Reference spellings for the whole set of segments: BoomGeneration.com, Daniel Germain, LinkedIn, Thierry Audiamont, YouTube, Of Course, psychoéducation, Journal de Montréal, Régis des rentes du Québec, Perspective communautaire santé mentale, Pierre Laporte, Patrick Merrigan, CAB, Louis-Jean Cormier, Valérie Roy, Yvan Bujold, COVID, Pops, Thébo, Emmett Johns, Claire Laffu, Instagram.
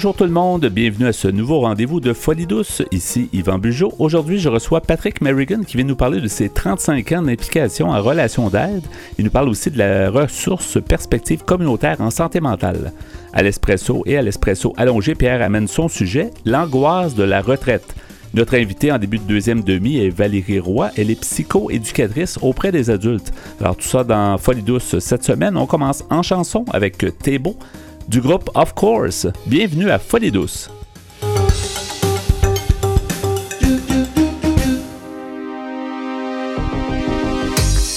Bonjour tout le monde, bienvenue à ce nouveau rendez-vous de Folie Douce, ici Yvan Bujold. Aujourd'hui, je reçois Patrick Merrigan qui vient nous parler de ses 35 ans d'implication en relations d'aide. Il nous parle aussi de la ressource Perspective communautaire en santé mentale. À l'espresso et à l'espresso allongé, Pierre amène son sujet, l'angoisse de la retraite. Notre invitée en début de deuxième demi est Valérie Roy. Elle est psycho-éducatrice auprès des adultes. Alors tout ça dans Folie Douce cette semaine. On commence en chanson avec Thébo du groupe Of Course. Bienvenue à Folie Douce.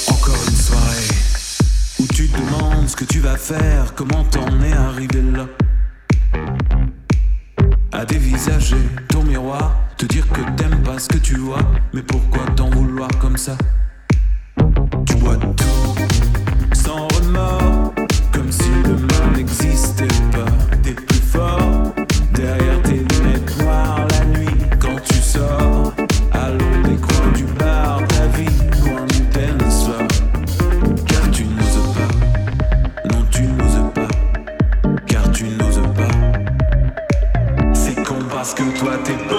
Encore une soirée où tu te demandes ce que tu vas faire, comment t'en es arrivé là. À dévisager ton miroir, te dire que t'aimes pas ce que tu vois, mais pourquoi t'en vouloir comme ça? Tu bois tout, sans remords, comme si le mal n'existait pas. T'es plus fort, derrière tes lunettes noires la nuit. Quand tu sors, à l'eau des coins du bar, ta vie, loin du dernier soir. Car tu n'oses pas, non tu n'oses pas, car tu n'oses pas. C'est con parce que toi t'es beau.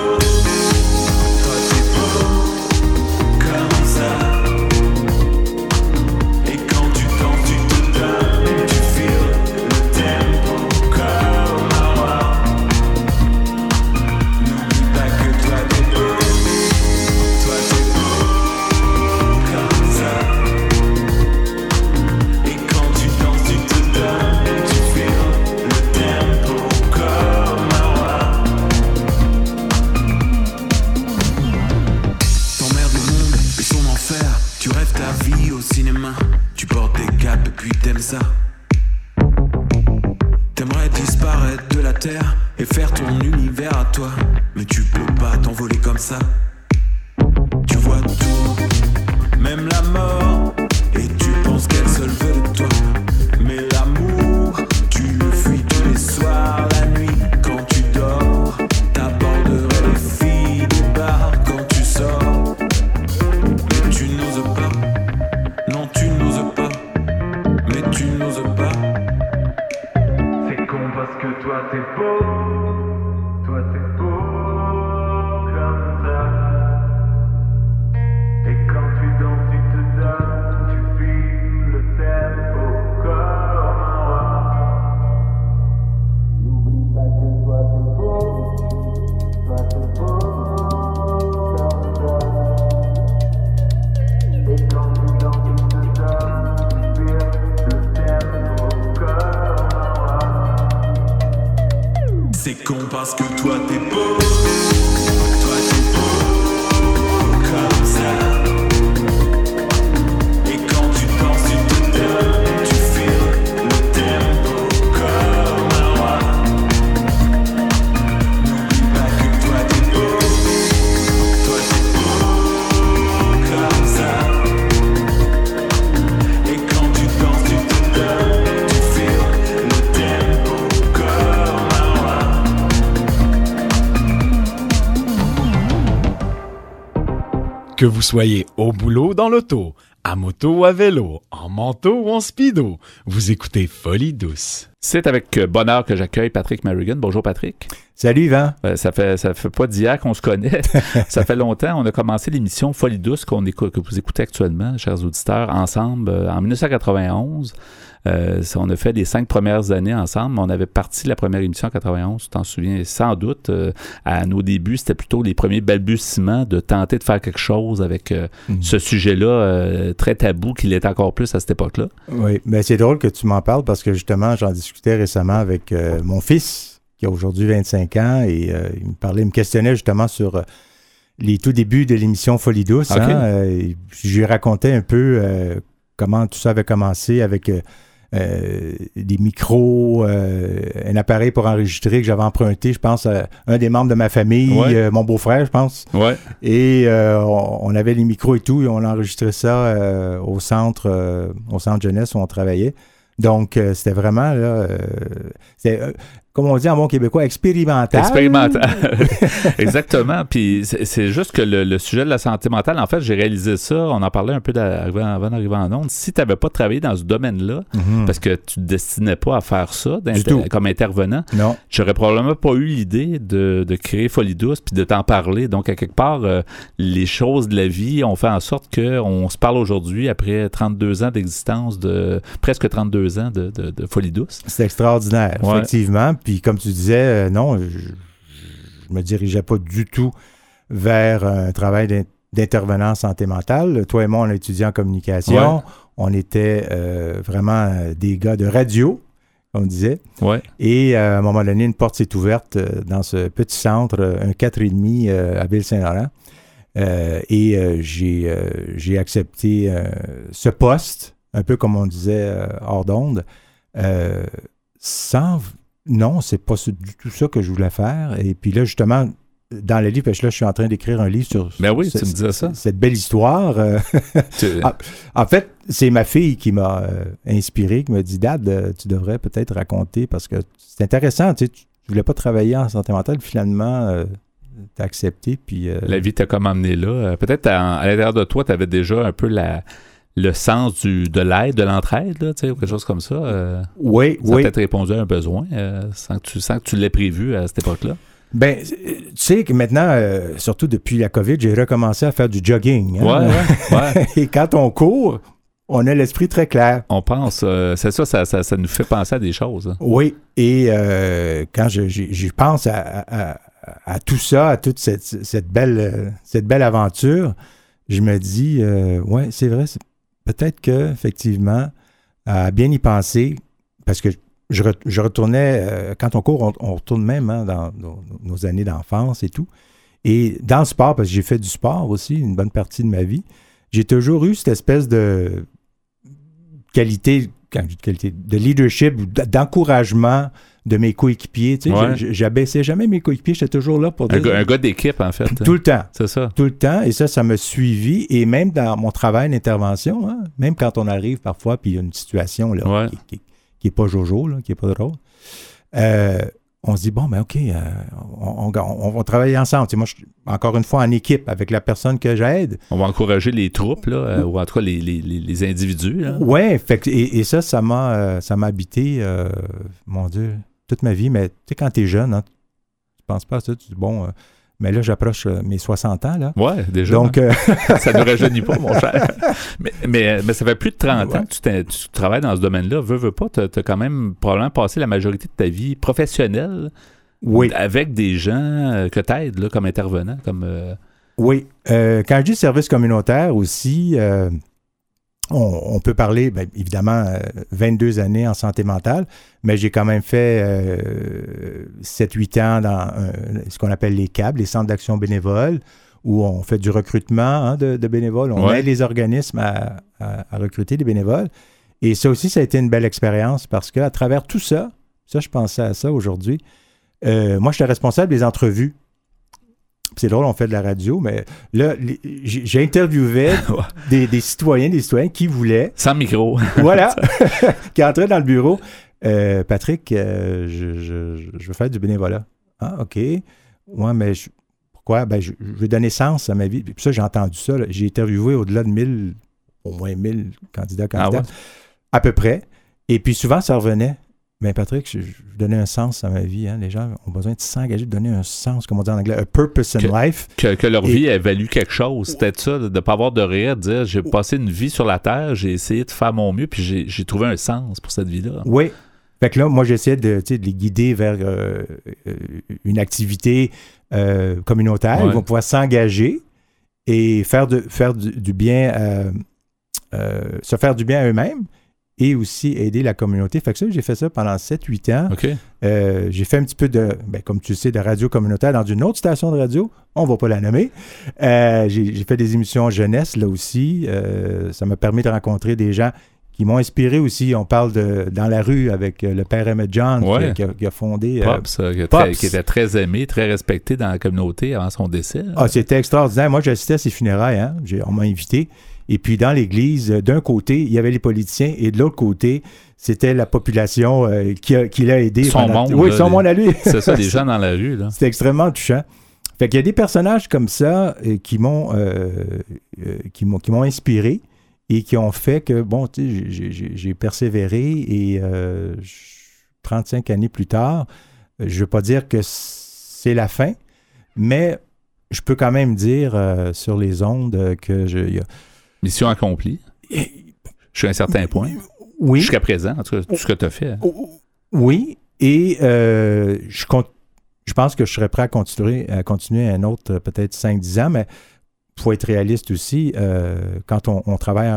Que vous soyez au boulot, dans l'auto, à moto, à vélo, en manteau ou en speedo, vous écoutez Folie Douce. C'est avec bonheur que j'accueille Patrick Merrigan. Bonjour Patrick. Salut Yvan. Ça fait pas d'hier qu'on se connaît. Ça fait longtemps. On a commencé l'émission Folie Douce que vous écoutez actuellement, chers auditeurs, ensemble en 1991. On a fait les 5 premières années ensemble. On avait parti de la première émission en 91, tu t'en souviens sans doute. À nos débuts, c'était plutôt les premiers balbutiements de tenter de faire quelque chose avec ce sujet-là très tabou qu'il est encore plus à cette époque-là. Oui, mais c'est drôle que tu m'en parles parce que justement, j'en discutais récemment avec mon fils qui a aujourd'hui 25 ans et il me questionnait justement sur... les tout débuts de l'émission Folie Douce. Okay. Je lui racontais un peu comment tout ça avait commencé avec... des micros, un appareil pour enregistrer que j'avais emprunté, je pense, à un des membres de ma famille, ouais. Mon beau-frère, je pense. Ouais. Et on avait les micros et tout, et on enregistrait ça au centre jeunesse où on travaillait. Donc, c'était vraiment... là, c'était comme on dit en bon québécois, expérimental. Expérimental, exactement. Puis c'est juste que le sujet de la santé mentale, en fait, j'ai réalisé ça, on en parlait un peu avant d'arriver en ondes. Si tu n'avais pas travaillé dans ce domaine-là, parce que tu ne te destinais pas à faire ça comme intervenant, tu n'aurais probablement pas eu l'idée de créer Folie Douce puis de t'en parler. Donc, à quelque part, les choses de la vie ont fait en sorte qu'on se parle aujourd'hui après 32 ans d'existence, presque 32 ans de Folie Douce. C'est extraordinaire, effectivement. Puis comme tu disais, non, je me dirigeais pas du tout vers un travail d'intervenant santé mentale. Toi et moi, on a étudié en communication. Ouais. On était vraiment des gars de radio, on disait. Ouais. Et à un moment donné, une porte s'est ouverte dans ce petit centre, un 4,5 à Ville-Saint-Laurent. J'ai accepté ce poste, un peu comme on disait hors d'onde, Non, c'est pas du tout ça que je voulais faire. Et puis là, justement, dans le livre, parce que là, je suis en train d'écrire un livre sur cette belle histoire. En fait, c'est ma fille qui m'a inspiré, qui m'a dit « Dad, tu devrais peut-être raconter, parce que c'est intéressant, tu sais, tu voulais pas travailler en santé mentale, finalement... t'as accepté, puis... La vie t'a comme emmené là. Peut-être à l'intérieur de toi, t'avais déjà un peu le sens de l'aide, de l'entraide, là, ou quelque chose comme ça. Ça a peut-être répondu à un besoin, sans que tu l'aies prévu à cette époque-là. Bien, tu sais que maintenant, surtout depuis la COVID, j'ai recommencé à faire du jogging. Hein? Ouais. Et quand on court... On a l'esprit très clair. On pense, ça nous fait penser à des choses. Oui, et quand je pense à tout ça, à toute cette belle aventure, je me dis, ouais, c'est vrai, peut-être que effectivement, à bien y penser, parce que je retournais, quand on court, on retourne même dans nos années d'enfance et tout, et dans le sport, parce que j'ai fait du sport aussi une bonne partie de ma vie, j'ai toujours eu cette espèce de qualité de leadership, d'encouragement de mes coéquipiers. Tu sais, j'abaissais jamais mes coéquipiers, j'étais toujours là pour... Un gars d'équipe, en fait. Tout le temps. C'est ça. Tout le temps, et ça m'a suivi, et même dans mon travail d'intervention, même quand on arrive parfois, puis il y a une situation là, qui n'est pas jojo, là, qui n'est pas drôle, on se dit, bon, ben OK, on va travailler ensemble. Tu sais, moi, je suis encore une fois en équipe avec la personne que j'aide. On va encourager les troupes, là, ou en tout cas les individus. Oui, et ça m'a habité, mon Dieu, toute ma vie. Mais tu sais, quand t'es jeune, tu ne penses pas à ça, tu dis, bon, mais là, j'approche mes 60 ans. Là. Ouais, déjà. Donc, ça ne nous rajeunit pas, mon cher. Mais ça fait plus de 30 ans que tu travailles dans ce domaine-là. Veux pas, tu as quand même probablement passé la majorité de ta vie professionnelle avec des gens que tu aides comme intervenant. Oui. Quand je dis service communautaire aussi, on peut parler, bien, évidemment, 22 années en santé mentale, mais j'ai quand même fait 7-8 ans dans ce qu'on appelle les CAB, les centres d'action bénévole, où on fait du recrutement de bénévoles. On aide les organismes à recruter des bénévoles. Et ça aussi, ça a été une belle expérience parce qu'à travers tout ça, je pensais à ça aujourd'hui, moi, j'étais responsable des entrevues. C'est drôle, on fait de la radio, mais là, j'interviewais des citoyens qui voulaient... Sans micro. Voilà, qui entraient dans le bureau. Patrick, je veux faire du bénévolat. Ah, OK. Ouais, mais pourquoi? Ben, je veux donner sens à ma vie. Puis ça, j'ai entendu ça. Là. J'ai interviewé au-delà de 1000, au moins 1000 candidats, à peu près. Et puis souvent, ça revenait. Bien, Patrick, je donnais un sens à ma vie. Hein. Les gens ont besoin de s'engager, de donner un sens, comme on dit en anglais, a purpose in life. Que leur vie ait valu quelque chose. C'était ça, de ne pas avoir de regret, de dire j'ai passé une vie sur la Terre, j'ai essayé de faire mon mieux, puis j'ai trouvé un sens pour cette vie-là. Oui. Fait que là, moi, j'essayais de les guider vers une activité communautaire où on pouvait s'engager et se faire du bien à eux-mêmes. Et aussi aider la communauté. Fait que ça, j'ai fait ça pendant 7-8 ans. Okay. J'ai fait un petit peu comme tu sais, de radio communautaire dans une autre station de radio. On ne va pas la nommer. J'ai fait des émissions jeunesse, là aussi. Ça m'a permis de rencontrer des gens qui m'ont inspiré aussi. On parle de Dans la rue avec le père Emmett Johns qui a fondé... Pops, qui était très aimé, très respecté dans la communauté avant son décès. Ah, c'était extraordinaire. Moi, j'assistais à ses funérailles. On m'a invité. Et puis, dans l'Église, d'un côté, il y avait les politiciens et de l'autre côté, c'était la population qui l'a aidé. Son monde. Oui, son monde à lui. C'est ça, des gens dans la rue. Là. C'était extrêmement touchant. Fait qu'il y a des personnages comme ça qui m'ont inspiré et qui ont fait que, bon, tu sais, j'ai persévéré et 35 années plus tard, je ne veux pas dire que c'est la fin, mais je peux quand même dire sur les ondes que mission accomplie. Jusqu'à un certain point. Oui. Jusqu'à présent, en tout cas, tout ce que tu as fait. Oui, et je pense que je serais prêt à continuer un autre, peut-être 5-10 ans, mais il faut être réaliste aussi. Quand on travaille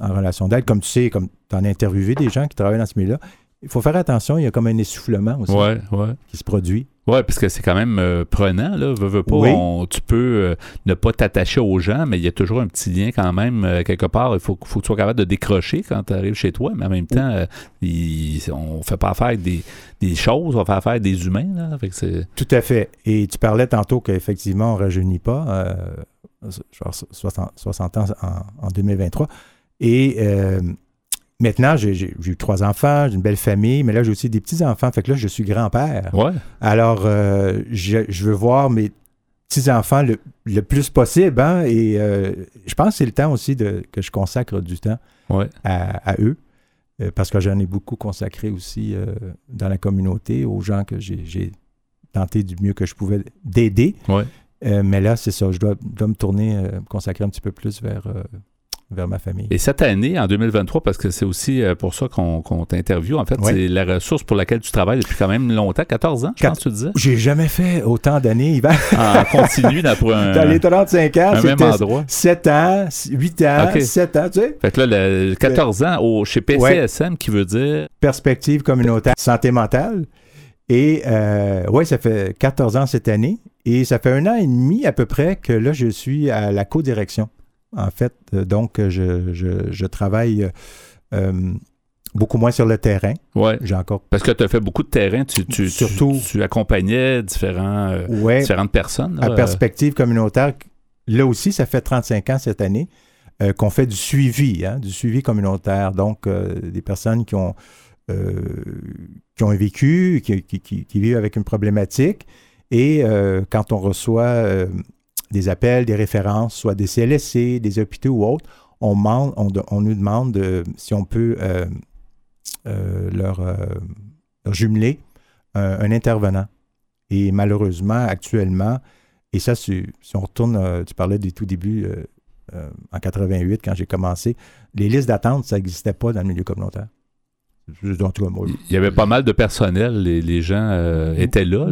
en relation d'aide, comme tu sais, comme tu en as interviewé des gens qui travaillent dans ce milieu-là, il faut faire attention, il y a comme un essoufflement aussi qui se produit. Oui, parce que c'est quand même prenant, là, veux pas, tu peux ne pas t'attacher aux gens, mais il y a toujours un petit lien quand même, quelque part, il faut que tu sois capable de décrocher quand tu arrives chez toi, mais en même temps, on fait pas affaire avec des choses, on fait affaire avec des humains, là, fait que c'est... Tout à fait, et tu parlais tantôt qu'effectivement, on ne rajeunit pas, genre 60 ans en 2023, et... Maintenant, j'ai eu 3 enfants, j'ai une belle famille, mais là, j'ai aussi des petits-enfants. Fait que là, je suis grand-père. Ouais. Alors, je veux voir mes petits-enfants le plus possible. Hein? Et je pense que c'est le temps aussi que je consacre du temps à eux. Parce que j'en ai beaucoup consacré aussi dans la communauté, aux gens que j'ai tenté du mieux que je pouvais d'aider. Ouais. Mais là, c'est ça. Je dois me tourner, me consacrer un petit peu plus vers ma famille. Et cette année, en 2023, parce que c'est aussi pour ça qu'on t'interviewe, en fait, c'est la ressource pour laquelle tu travailles depuis quand même longtemps, 14 ans, je pense que tu disais. J'ai jamais fait autant d'années, Yvan. En continu, dans les 35 ans, c'était même endroit. 7 ans, 8 ans, 7 ans, tu sais. Fait que là, 14 ans chez PCSM, qui veut dire... Perspective communautaire santé mentale. Et ça fait 14 ans cette année. Et ça fait 1 an et demi à peu près que là, je suis à la co-direction. En fait, donc, je travaille beaucoup moins sur le terrain. Oui, parce que tu as fait beaucoup de terrain. Tu accompagnais différentes personnes. Là. À Perspective communautaire, là aussi, ça fait 35 ans cette année qu'on fait du suivi communautaire. Donc, des personnes qui ont un vécu, qui vivent avec une problématique. Et quand on reçoit... des appels, des références, soit des CLSC, des hôpitaux ou autres, on nous demande si on peut leur jumeler un intervenant. Et malheureusement, actuellement, et ça, si on retourne, tu parlais du tout début, en 88, quand j'ai commencé, les listes d'attente, ça n'existait pas dans le milieu communautaire. Il y avait pas mal de personnel, les gens étaient là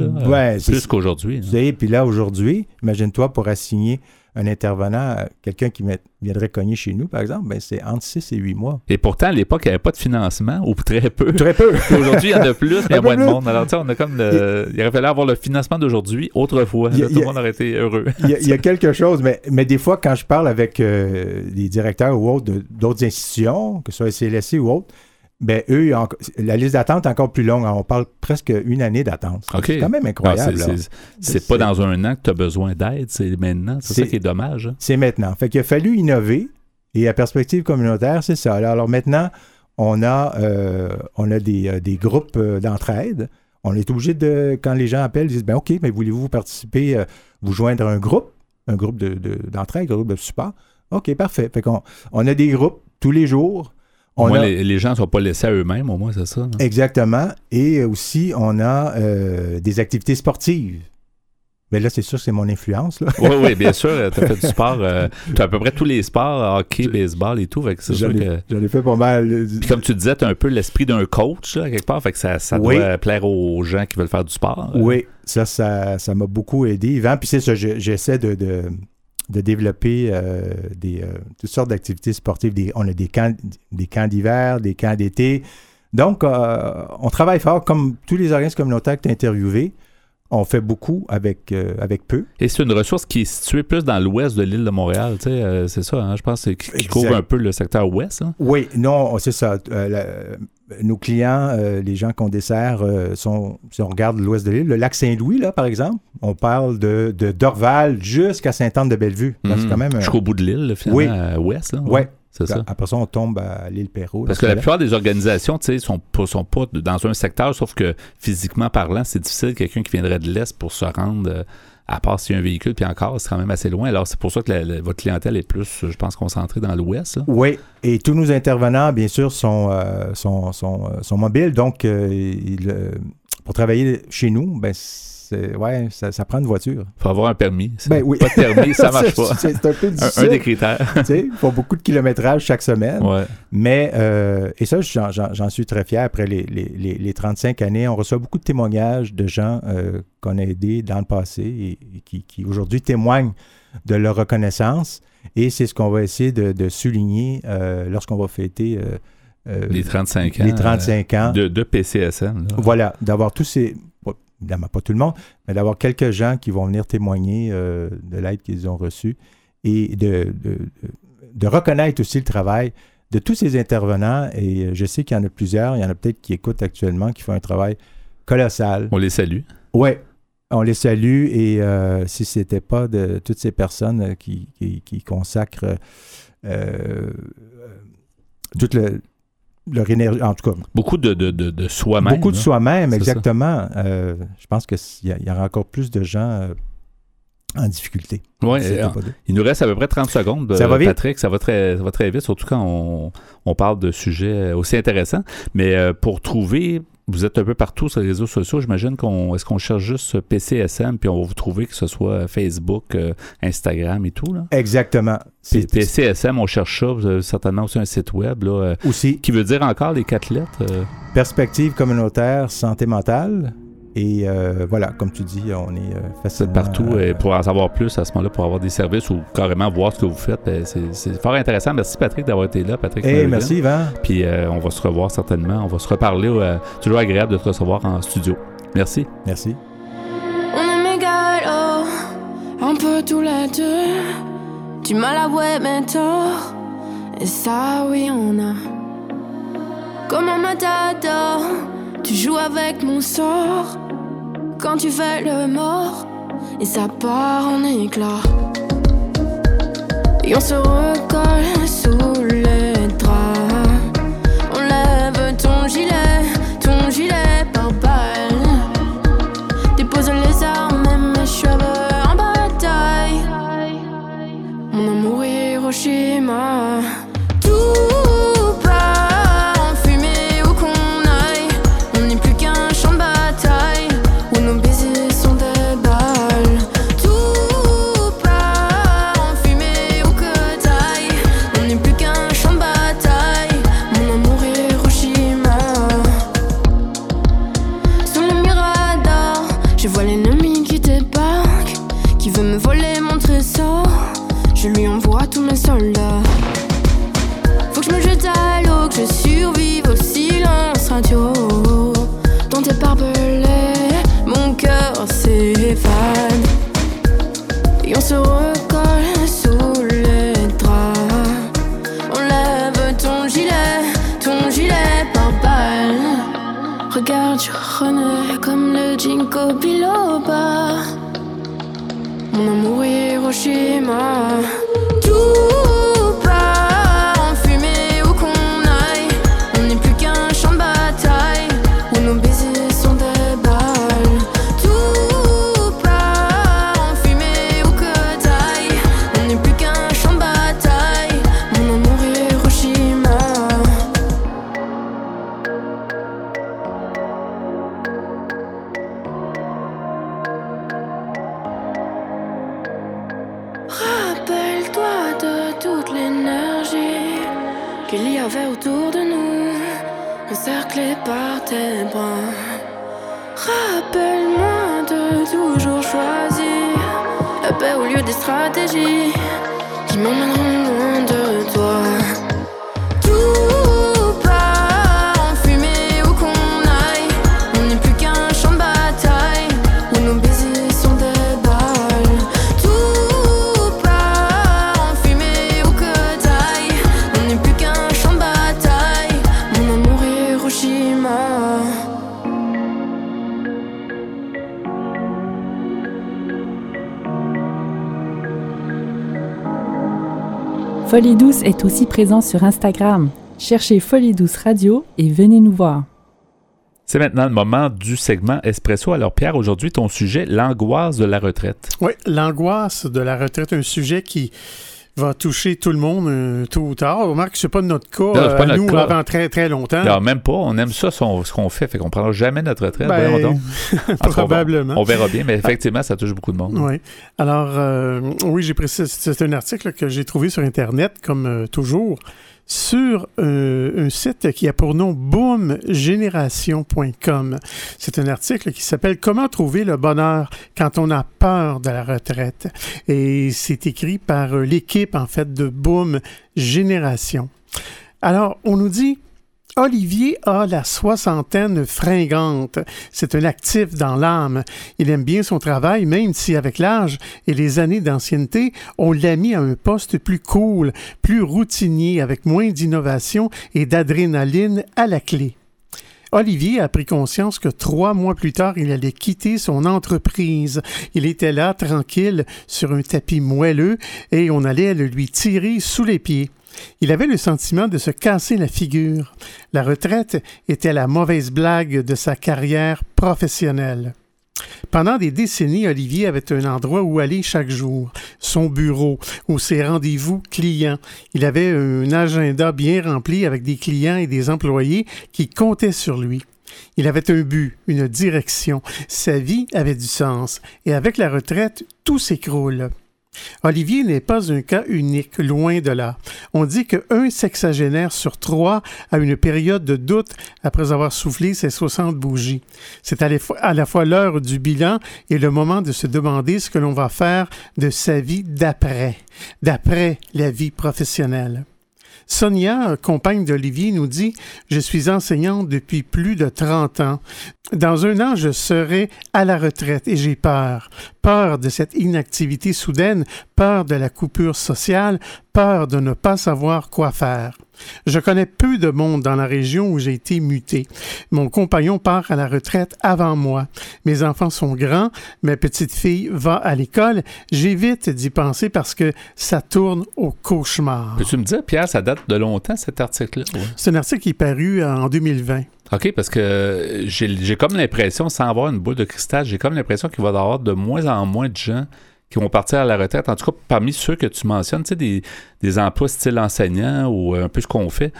plus qu'aujourd'hui. Et puis là, aujourd'hui, imagine-toi, pour assigner un intervenant, quelqu'un qui viendrait cogner chez nous, par exemple, c'est entre 6 et 8 mois. Et pourtant, à l'époque, il n'y avait pas de financement, ou très peu. Très peu. Aujourd'hui, il y en a plus, mais il y a moins de monde. Alors, tu sais, on a comme il aurait fallu avoir le financement d'aujourd'hui, autrefois. Là, tout le monde aurait été heureux. Il y a quelque chose, mais des fois, quand je parle avec les directeurs ou autres d'autres institutions, que ce soit CLSC ou autres, eux, la liste d'attente est encore plus longue. On parle presque 1 année d'attente. Okay. C'est quand même incroyable. Non, c'est pas dans 1 an que tu as besoin d'aide, c'est maintenant. C'est ça qui est dommage. Hein? C'est maintenant. Fait qu'il a fallu innover et à Perspective communautaire, c'est ça. Alors maintenant, on a des groupes d'entraide. On est obligé quand les gens appellent, ils disent, OK, mais voulez-vous participer, vous joindre à un groupe d'entraide, un groupe de support? OK, parfait. Fait qu'on a des groupes tous les jours. Au moins, les gens ne sont pas laissés à eux-mêmes, au moins, c'est ça. Hein? Exactement. Et aussi, on a des activités sportives. Mais là, c'est sûr que c'est mon influence. Là. Oui, bien sûr. Tu as fait du sport. Tu as à peu près tous les sports, hockey, baseball et tout. Fait que c'est sûr que... J'en ai fait pas mal. Puis comme tu disais, tu as un peu l'esprit d'un coach, là, quelque part. Fait que ça doit plaire aux gens qui veulent faire du sport. Oui, ça m'a beaucoup aidé, Yvan. Puis c'est ça, j'essaie de développer toutes sortes d'activités sportives. On a des camps d'hiver, des camps d'été. Donc, on travaille fort. Comme tous les organismes communautaires que tu as interviewés, on fait beaucoup avec peu. Et c'est une ressource qui est située plus dans l'ouest de l'île de Montréal. Tu sais, c'est ça, hein, je pense, qui couvre un peu le secteur ouest. Hein? Oui, non, c'est ça. Nos clients, les gens qu'on dessert, si on regarde l'ouest de l'île, le lac Saint-Louis, là, par exemple, On parle de Dorval jusqu'à Sainte-Anne-de-Bellevue. C'est quand même jusqu'au bout de l'île, finalement, à l'ouest. Oui. C'est ça. Après ça, on tombe à l'île Perrault. Parce que la plupart des organisations, tu sais, sont pas dans un secteur, sauf que physiquement parlant, c'est difficile quelqu'un qui viendrait de l'Est pour se rendre, à part s'il y a un véhicule, puis encore, c'est quand même assez loin. Alors, c'est pour ça que votre clientèle est plus, je pense, concentrée dans l'Ouest. Là. Oui, et tous nos intervenants, bien sûr, sont mobiles. Donc, pour travailler chez nous, ben ça prend une voiture. Il faut avoir un permis. Oui. Pas de permis, ça marche pas. C'est un peu difficile. Un des critères. Il faut beaucoup de kilométrage chaque semaine. Ouais. Mais, et ça, j'en suis très fier. Après les 35 années, on reçoit beaucoup de témoignages de gens qu'on a aidés dans le passé et qui aujourd'hui témoignent de leur reconnaissance. Et c'est ce qu'on va essayer de souligner lorsqu'on va fêter... les 35 ans. Les 35 ans. De PCSN. Là. Voilà, d'avoir tous ces... Évidemment, pas tout le monde, mais d'avoir quelques gens qui vont venir témoigner de l'aide qu'ils ont reçue et de reconnaître aussi le travail de tous ces intervenants. Et je sais qu'il y en a plusieurs, il y en a peut-être qui écoutent actuellement, qui font un travail colossal. On les salue. Oui, on les salue. Et si ce n'était pas de toutes ces personnes qui consacrent toute leur énergie, en tout cas. Beaucoup de soi-même. Beaucoup de soi-même, exactement. Je pense qu'il y aura encore plus de gens en difficulté. Oui, il nous reste à peu près 30 secondes, ça va vite. Patrick. Ça va très vite, surtout quand on parle de sujets aussi intéressants. Mais pour trouver, vous êtes un peu partout sur les réseaux sociaux. J'imagine est-ce qu'on cherche juste PCSM, puis on va vous trouver, que ce soit Facebook, Instagram et tout, là? Exactement. PCSM, on cherche ça. Vous avez certainement aussi un site web, là. Aussi. Qui veut dire encore les 4 lettres? Perspective communautaire santé mentale. Et voilà, comme tu dis, on est facilement... Partout, et pour en savoir plus à ce moment-là, pour avoir des services ou carrément voir ce que vous faites, ben c'est fort intéressant. Merci Patrick d'avoir été là, Patrick. Merci Yvan. Puis on va se revoir certainement, on va se reparler. Toujours agréable de te recevoir en studio. Merci. Merci. On est méga oh, un peu tous les deux, du mal à voir mes torts, et ça oui on a. Comment ma t'adore, tu joues avec mon sort quand tu fais le mort et ça part en éclats. Et on se recolle sous les draps. On lève ton gilet par balle. Dépose les armes et mes cheveux en bataille. Mon amour est Hiroshima. Folie Douce est aussi présent sur Instagram. Cherchez Folie Douce Radio et venez nous voir. C'est maintenant le moment du segment Espresso. Alors Pierre, aujourd'hui, ton sujet, l'angoisse de la retraite. Oui, l'angoisse de la retraite, un sujet qui va toucher tout le monde tôt ou tard. Remarque, c'est pas notre cas. Non, pas notre cas. Avant très, très longtemps. Non, même pas. On aime ça, ce qu'on fait. Fait qu'on ne prendra jamais notre retraite. Ben, probablement. On verra bien, mais effectivement, ça touche beaucoup de monde. Oui. Alors, oui, j'ai précisé, c'est un article que j'ai trouvé sur Internet, comme toujours, sur un site qui a pour nom BoomGeneration.com. C'est un article qui s'appelle « Comment trouver le bonheur quand on a peur de la retraite ». Et c'est écrit par l'équipe, en fait, de Boom Génération. Alors, on nous dit... Olivier a la soixantaine fringante. C'est un actif dans l'âme. Il aime bien son travail, même si avec l'âge et les années d'ancienneté, on l'a mis à un poste plus cool, plus routinier, avec moins d'innovation et d'adrénaline à la clé. Olivier a pris conscience que 3 mois plus tard, il allait quitter son entreprise. Il était là, tranquille, sur un tapis moelleux, et on allait le lui tirer sous les pieds. Il avait le sentiment de se casser la figure. La retraite était la mauvaise blague de sa carrière professionnelle. Pendant des décennies, Olivier avait un endroit où aller chaque jour, son bureau ou ses rendez-vous clients. Il avait un agenda bien rempli avec des clients et des employés qui comptaient sur lui. Il avait un but, une direction. Sa vie avait du sens et avec la retraite, tout s'écroule. Olivier n'est pas un cas unique, loin de là. On dit qu'un sexagénaire sur 3 a une période de doute après avoir soufflé ses 60 bougies. C'est à la fois l'heure du bilan et le moment de se demander ce que l'on va faire de sa vie d'après la vie professionnelle. Sonia, compagne d'Olivier, nous dit « Je suis enseignante depuis plus de 30 ans. Dans un an, je serai à la retraite et j'ai peur. Peur de cette inactivité soudaine, peur de la coupure sociale, peur de ne pas savoir quoi faire. Je connais peu de monde dans la région où j'ai été mutée. Mon compagnon part à la retraite avant moi. Mes enfants sont grands, ma petite fille va à l'école. J'évite d'y penser parce que ça tourne au cauchemar. » Peux-tu me dire, Pierre, ça date de longtemps, cet article-là? Ouais. C'est un article qui est paru en 2020. OK, parce que j'ai comme l'impression, sans avoir une boule de cristal, j'ai comme l'impression qu'il va y avoir de moins en moins de gens qui vont partir à la retraite. En tout cas, parmi ceux que tu mentionnes, tu sais, des emplois style enseignant ou un peu ce qu'on fait,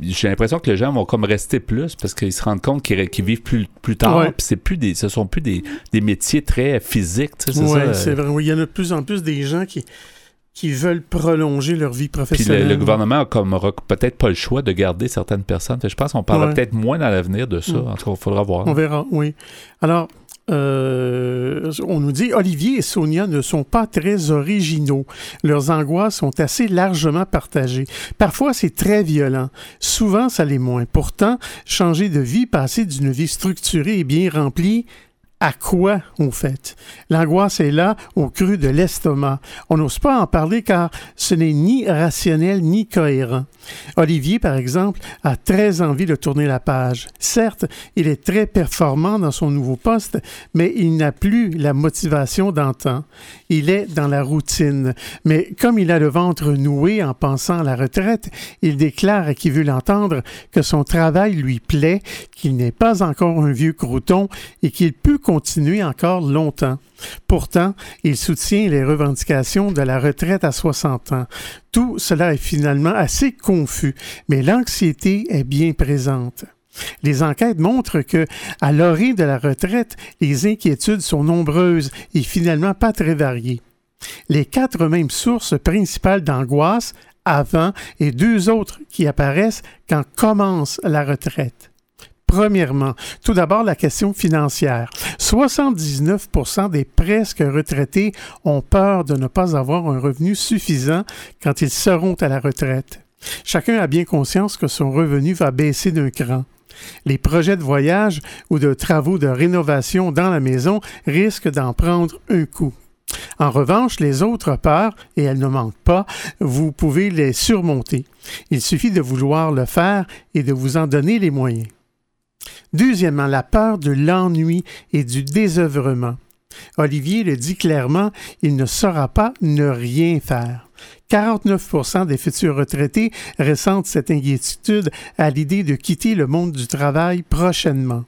j'ai l'impression que les gens vont comme rester plus parce qu'ils se rendent compte qu'ils vivent plus tard. Ouais. Puis ce ne sont plus des métiers très physiques. Tu sais, c'est ça, c'est vrai. Oui, il y en a de plus en plus des gens qui veulent prolonger leur vie professionnelle. Puis le gouvernement aura peut-être pas le choix de garder certaines personnes. Je pense qu'on parlera peut-être moins dans l'avenir de ça. En tout cas, il faudra voir. On verra, oui. Alors... on nous dit « Olivier et Sonia ne sont pas très originaux. Leurs angoisses sont assez largement partagées. Parfois, c'est très violent. Souvent, ça l'est moins. Pourtant, changer de vie, passer d'une vie structurée et bien remplie, à quoi, au fait? L'angoisse est là, au creux de l'estomac. On n'ose pas en parler car ce n'est ni rationnel ni cohérent. Olivier, par exemple, a très envie de tourner la page. Certes, il est très performant dans son nouveau poste, mais il n'a plus la motivation d'antan. Il est dans la routine. Mais comme il a le ventre noué en pensant à la retraite, il déclare à qui veut l'entendre que son travail lui plaît, qu'il n'est pas encore un vieux crouton et qu'il peut continuer encore longtemps. Pourtant, il soutient les revendications de la retraite à 60 ans. Tout cela est finalement assez confus, mais l'anxiété est bien présente. Les enquêtes montrent que, à l'orée de la retraite, les inquiétudes sont nombreuses et finalement pas très variées. Les 4 mêmes sources principales d'angoisse avant et 2 autres qui apparaissent quand commence la retraite. Premièrement, tout d'abord la question financière. 79% des presque retraités ont peur de ne pas avoir un revenu suffisant quand ils seront à la retraite. Chacun a bien conscience que son revenu va baisser d'un cran. Les projets de voyage ou de travaux de rénovation dans la maison risquent d'en prendre un coup. En revanche, les autres peurs, et elles ne manquent pas, vous pouvez les surmonter. Il suffit de vouloir le faire et de vous en donner les moyens. Deuxièmement, la peur de l'ennui et du désœuvrement. Olivier le dit clairement, il ne saura pas ne rien faire. 49% des futurs retraités ressentent cette inquiétude à l'idée de quitter le monde du travail prochainement.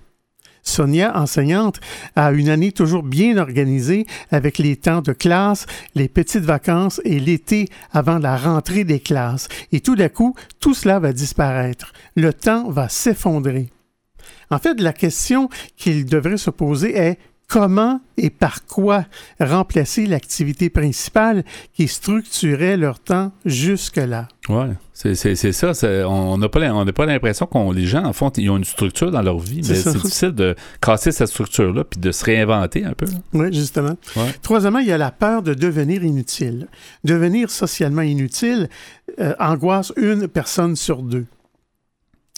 Sonia, enseignante, a une année toujours bien organisée avec les temps de classe, les petites vacances et l'été avant la rentrée des classes. Et tout d'un coup, tout cela va disparaître. Le temps va s'effondrer. En fait, la question qu'il devrait se poser est comment et par quoi remplacer l'activité principale qui structurait leur temps jusque-là? Oui, c'est ça. On n'a pas l'impression que les gens, en fond, ils ont une structure dans leur vie, mais c'est difficile de casser cette structure-là puis de se réinventer un peu. Oui, justement. Ouais. Troisièmement, il y a la peur de devenir inutile. Devenir socialement inutile angoisse une personne sur deux.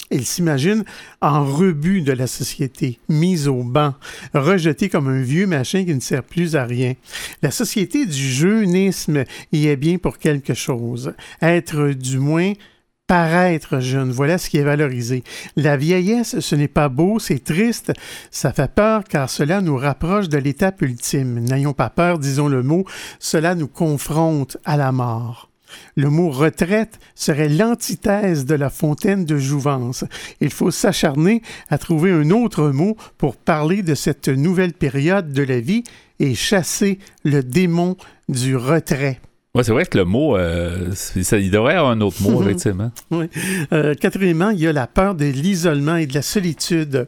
Il s'imagine en rebut de la société, mis au banc, rejeté comme un vieux machin qui ne sert plus à rien. La société du jeunisme y est bien pour quelque chose. Être du moins paraître jeune, voilà ce qui est valorisé. La vieillesse, ce n'est pas beau, c'est triste, ça fait peur car cela nous rapproche de l'étape ultime. N'ayons pas peur, disons le mot, cela nous confronte à la mort. Le mot « retraite » serait l'antithèse de la fontaine de jouvence. Il faut s'acharner à trouver un autre mot pour parler de cette nouvelle période de la vie et chasser le démon du retrait. Oui, c'est vrai que le mot, il devrait y avoir un autre mot, effectivement. Oui. Quatrièmement, il y a la peur de l'isolement et de la solitude.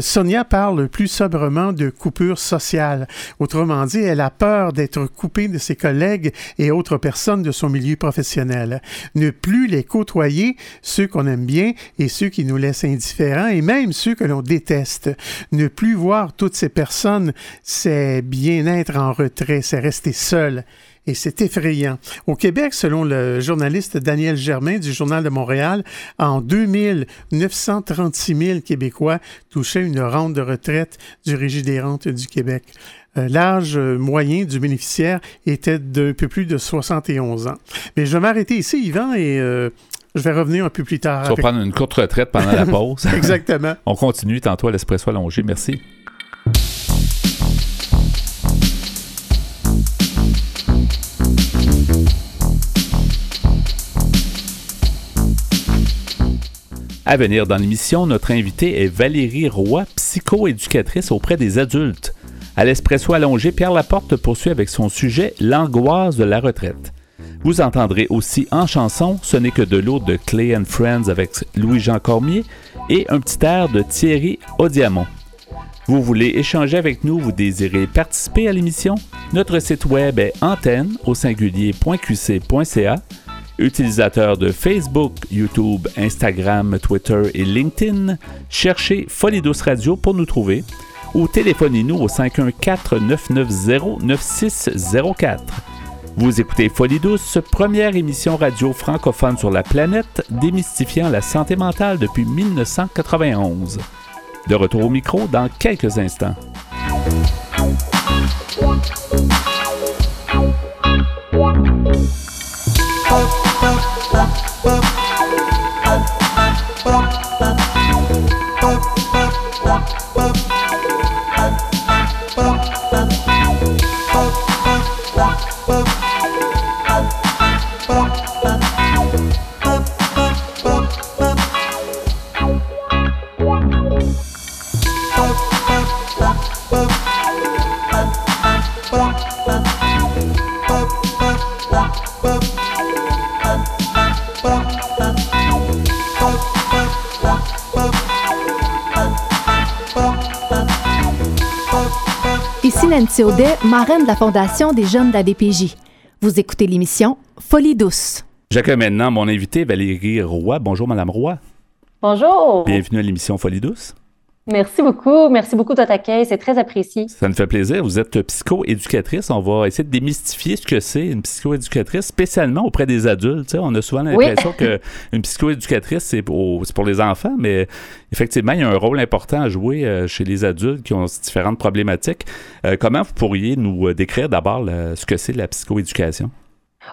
Sonia parle plus sobrement de coupure sociale. Autrement dit, elle a peur d'être coupée de ses collègues et autres personnes de son milieu professionnel. Ne plus les côtoyer, ceux qu'on aime bien et ceux qui nous laissent indifférents et même ceux que l'on déteste. Ne plus voir toutes ces personnes, c'est bien être en retrait, c'est rester seul. Et c'est effrayant. Au Québec, selon le journaliste Daniel Germain du Journal de Montréal, en 2000, 936 000 Québécois touchaient une rente de retraite du Régis des rentes du Québec. L'âge moyen du bénéficiaire était d'un peu plus de 71 ans. Mais je vais m'arrêter ici, Yvan, et je vais revenir un peu plus tard. Tu vas prendre une courte retraite pendant la pause. Exactement. On continue tantôt à l'Espresso allongé. Merci. À venir dans l'émission, notre invitée est Valérie Roy, psychoéducatrice auprès des adultes. À l'Espresso allongé, Pierre Laporte poursuit avec son sujet « L'angoisse de la retraite ». Vous entendrez aussi en chanson « Ce n'est que de l'eau » de Clay and Friends avec Louis-Jean Cormier et un petit air de Thierry Audiamont. Vous voulez échanger avec nous, vous désirez participer à l'émission? Notre site web est antenne@qc.ca. Utilisateurs de Facebook, YouTube, Instagram, Twitter et LinkedIn, cherchez Folie Douce Radio pour nous trouver ou téléphonez-nous au 514-990-9604. Vous écoutez Folie Douce, première émission radio francophone sur la planète, démystifiant la santé mentale depuis 1991. De retour au micro dans quelques instants. Nancy Audet, marraine de la Fondation des jeunes de la DPJ. Vous écoutez l'émission Folie douce. J'accueille maintenant mon invitée Valérie Roy. Bonjour Madame Roy. Bonjour. Bienvenue à l'émission Folie douce. Merci beaucoup. Merci beaucoup de votre accueil. C'est très apprécié. Ça me fait plaisir. Vous êtes psychoéducatrice. On va essayer de démystifier ce que c'est une psychoéducatrice, spécialement auprès des adultes. T'sais, on a souvent l'impression qu'une psychoéducatrice, c'est pour les enfants, mais effectivement, il y a un rôle important à jouer chez les adultes qui ont différentes problématiques. Comment vous pourriez nous décrire d'abord ce que c'est la psychoéducation?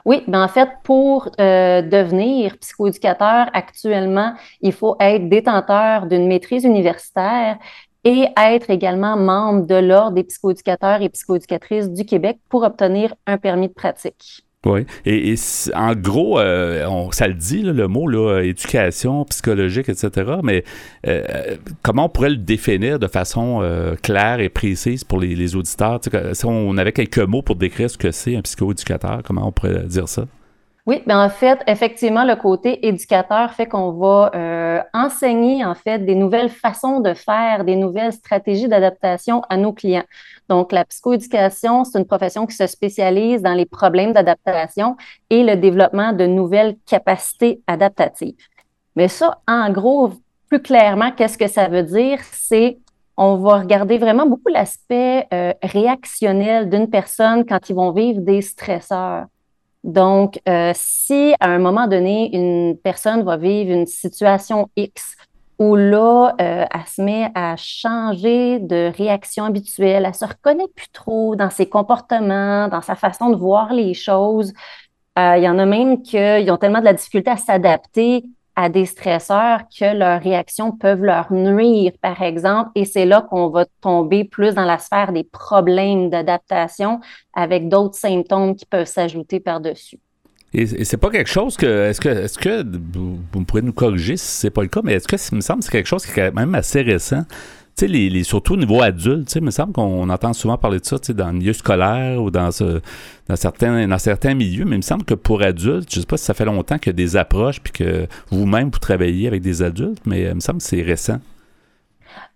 Oui, bien en fait, pour devenir psychoéducateur actuellement, il faut être détenteur d'une maîtrise universitaire et être également membre de l'Ordre des psychoéducateurs et psychoéducatrices du Québec pour obtenir un permis de pratique. Oui, et en gros, ça le dit, là, le mot là, éducation psychologique, etc., mais comment on pourrait le définir de façon claire et précise pour les auditeurs? Si on avait quelques mots pour décrire ce que c'est un psychoéducateur, comment on pourrait dire ça? Oui, bien en fait, effectivement, le côté éducateur fait qu'on va enseigner en fait des nouvelles façons de faire, des nouvelles stratégies d'adaptation à nos clients. Donc, la psychoéducation, c'est une profession qui se spécialise dans les problèmes d'adaptation et le développement de nouvelles capacités adaptatives. Mais ça, en gros, plus clairement, qu'est-ce que ça veut dire? C'est on va regarder vraiment beaucoup l'aspect réactionnel d'une personne quand ils vont vivre des stresseurs. Donc, si à un moment donné, une personne va vivre une situation X où là, elle se met à changer de réaction habituelle, elle ne se reconnaît plus trop dans ses comportements, dans sa façon de voir les choses. Il y en a même qui ont tellement de la difficulté à s'adapter à des stresseurs que leurs réactions peuvent leur nuire, par exemple, et c'est là qu'on va tomber plus dans la sphère des problèmes d'adaptation avec d'autres symptômes qui peuvent s'ajouter par-dessus. Et c'est pas quelque chose que... Est-ce que vous pourrez nous corriger si c'est pas le cas, mais est-ce que, il me semble, que c'est quelque chose qui est quand même assez récent? Tu sais, surtout au niveau adulte, il me semble qu'on entend souvent parler de ça dans le milieu scolaire ou dans certains milieux, mais il me semble que pour adultes, je ne sais pas si ça fait longtemps qu'il y a des approches puis que vous-même, vous travaillez avec des adultes, mais il me semble que c'est récent.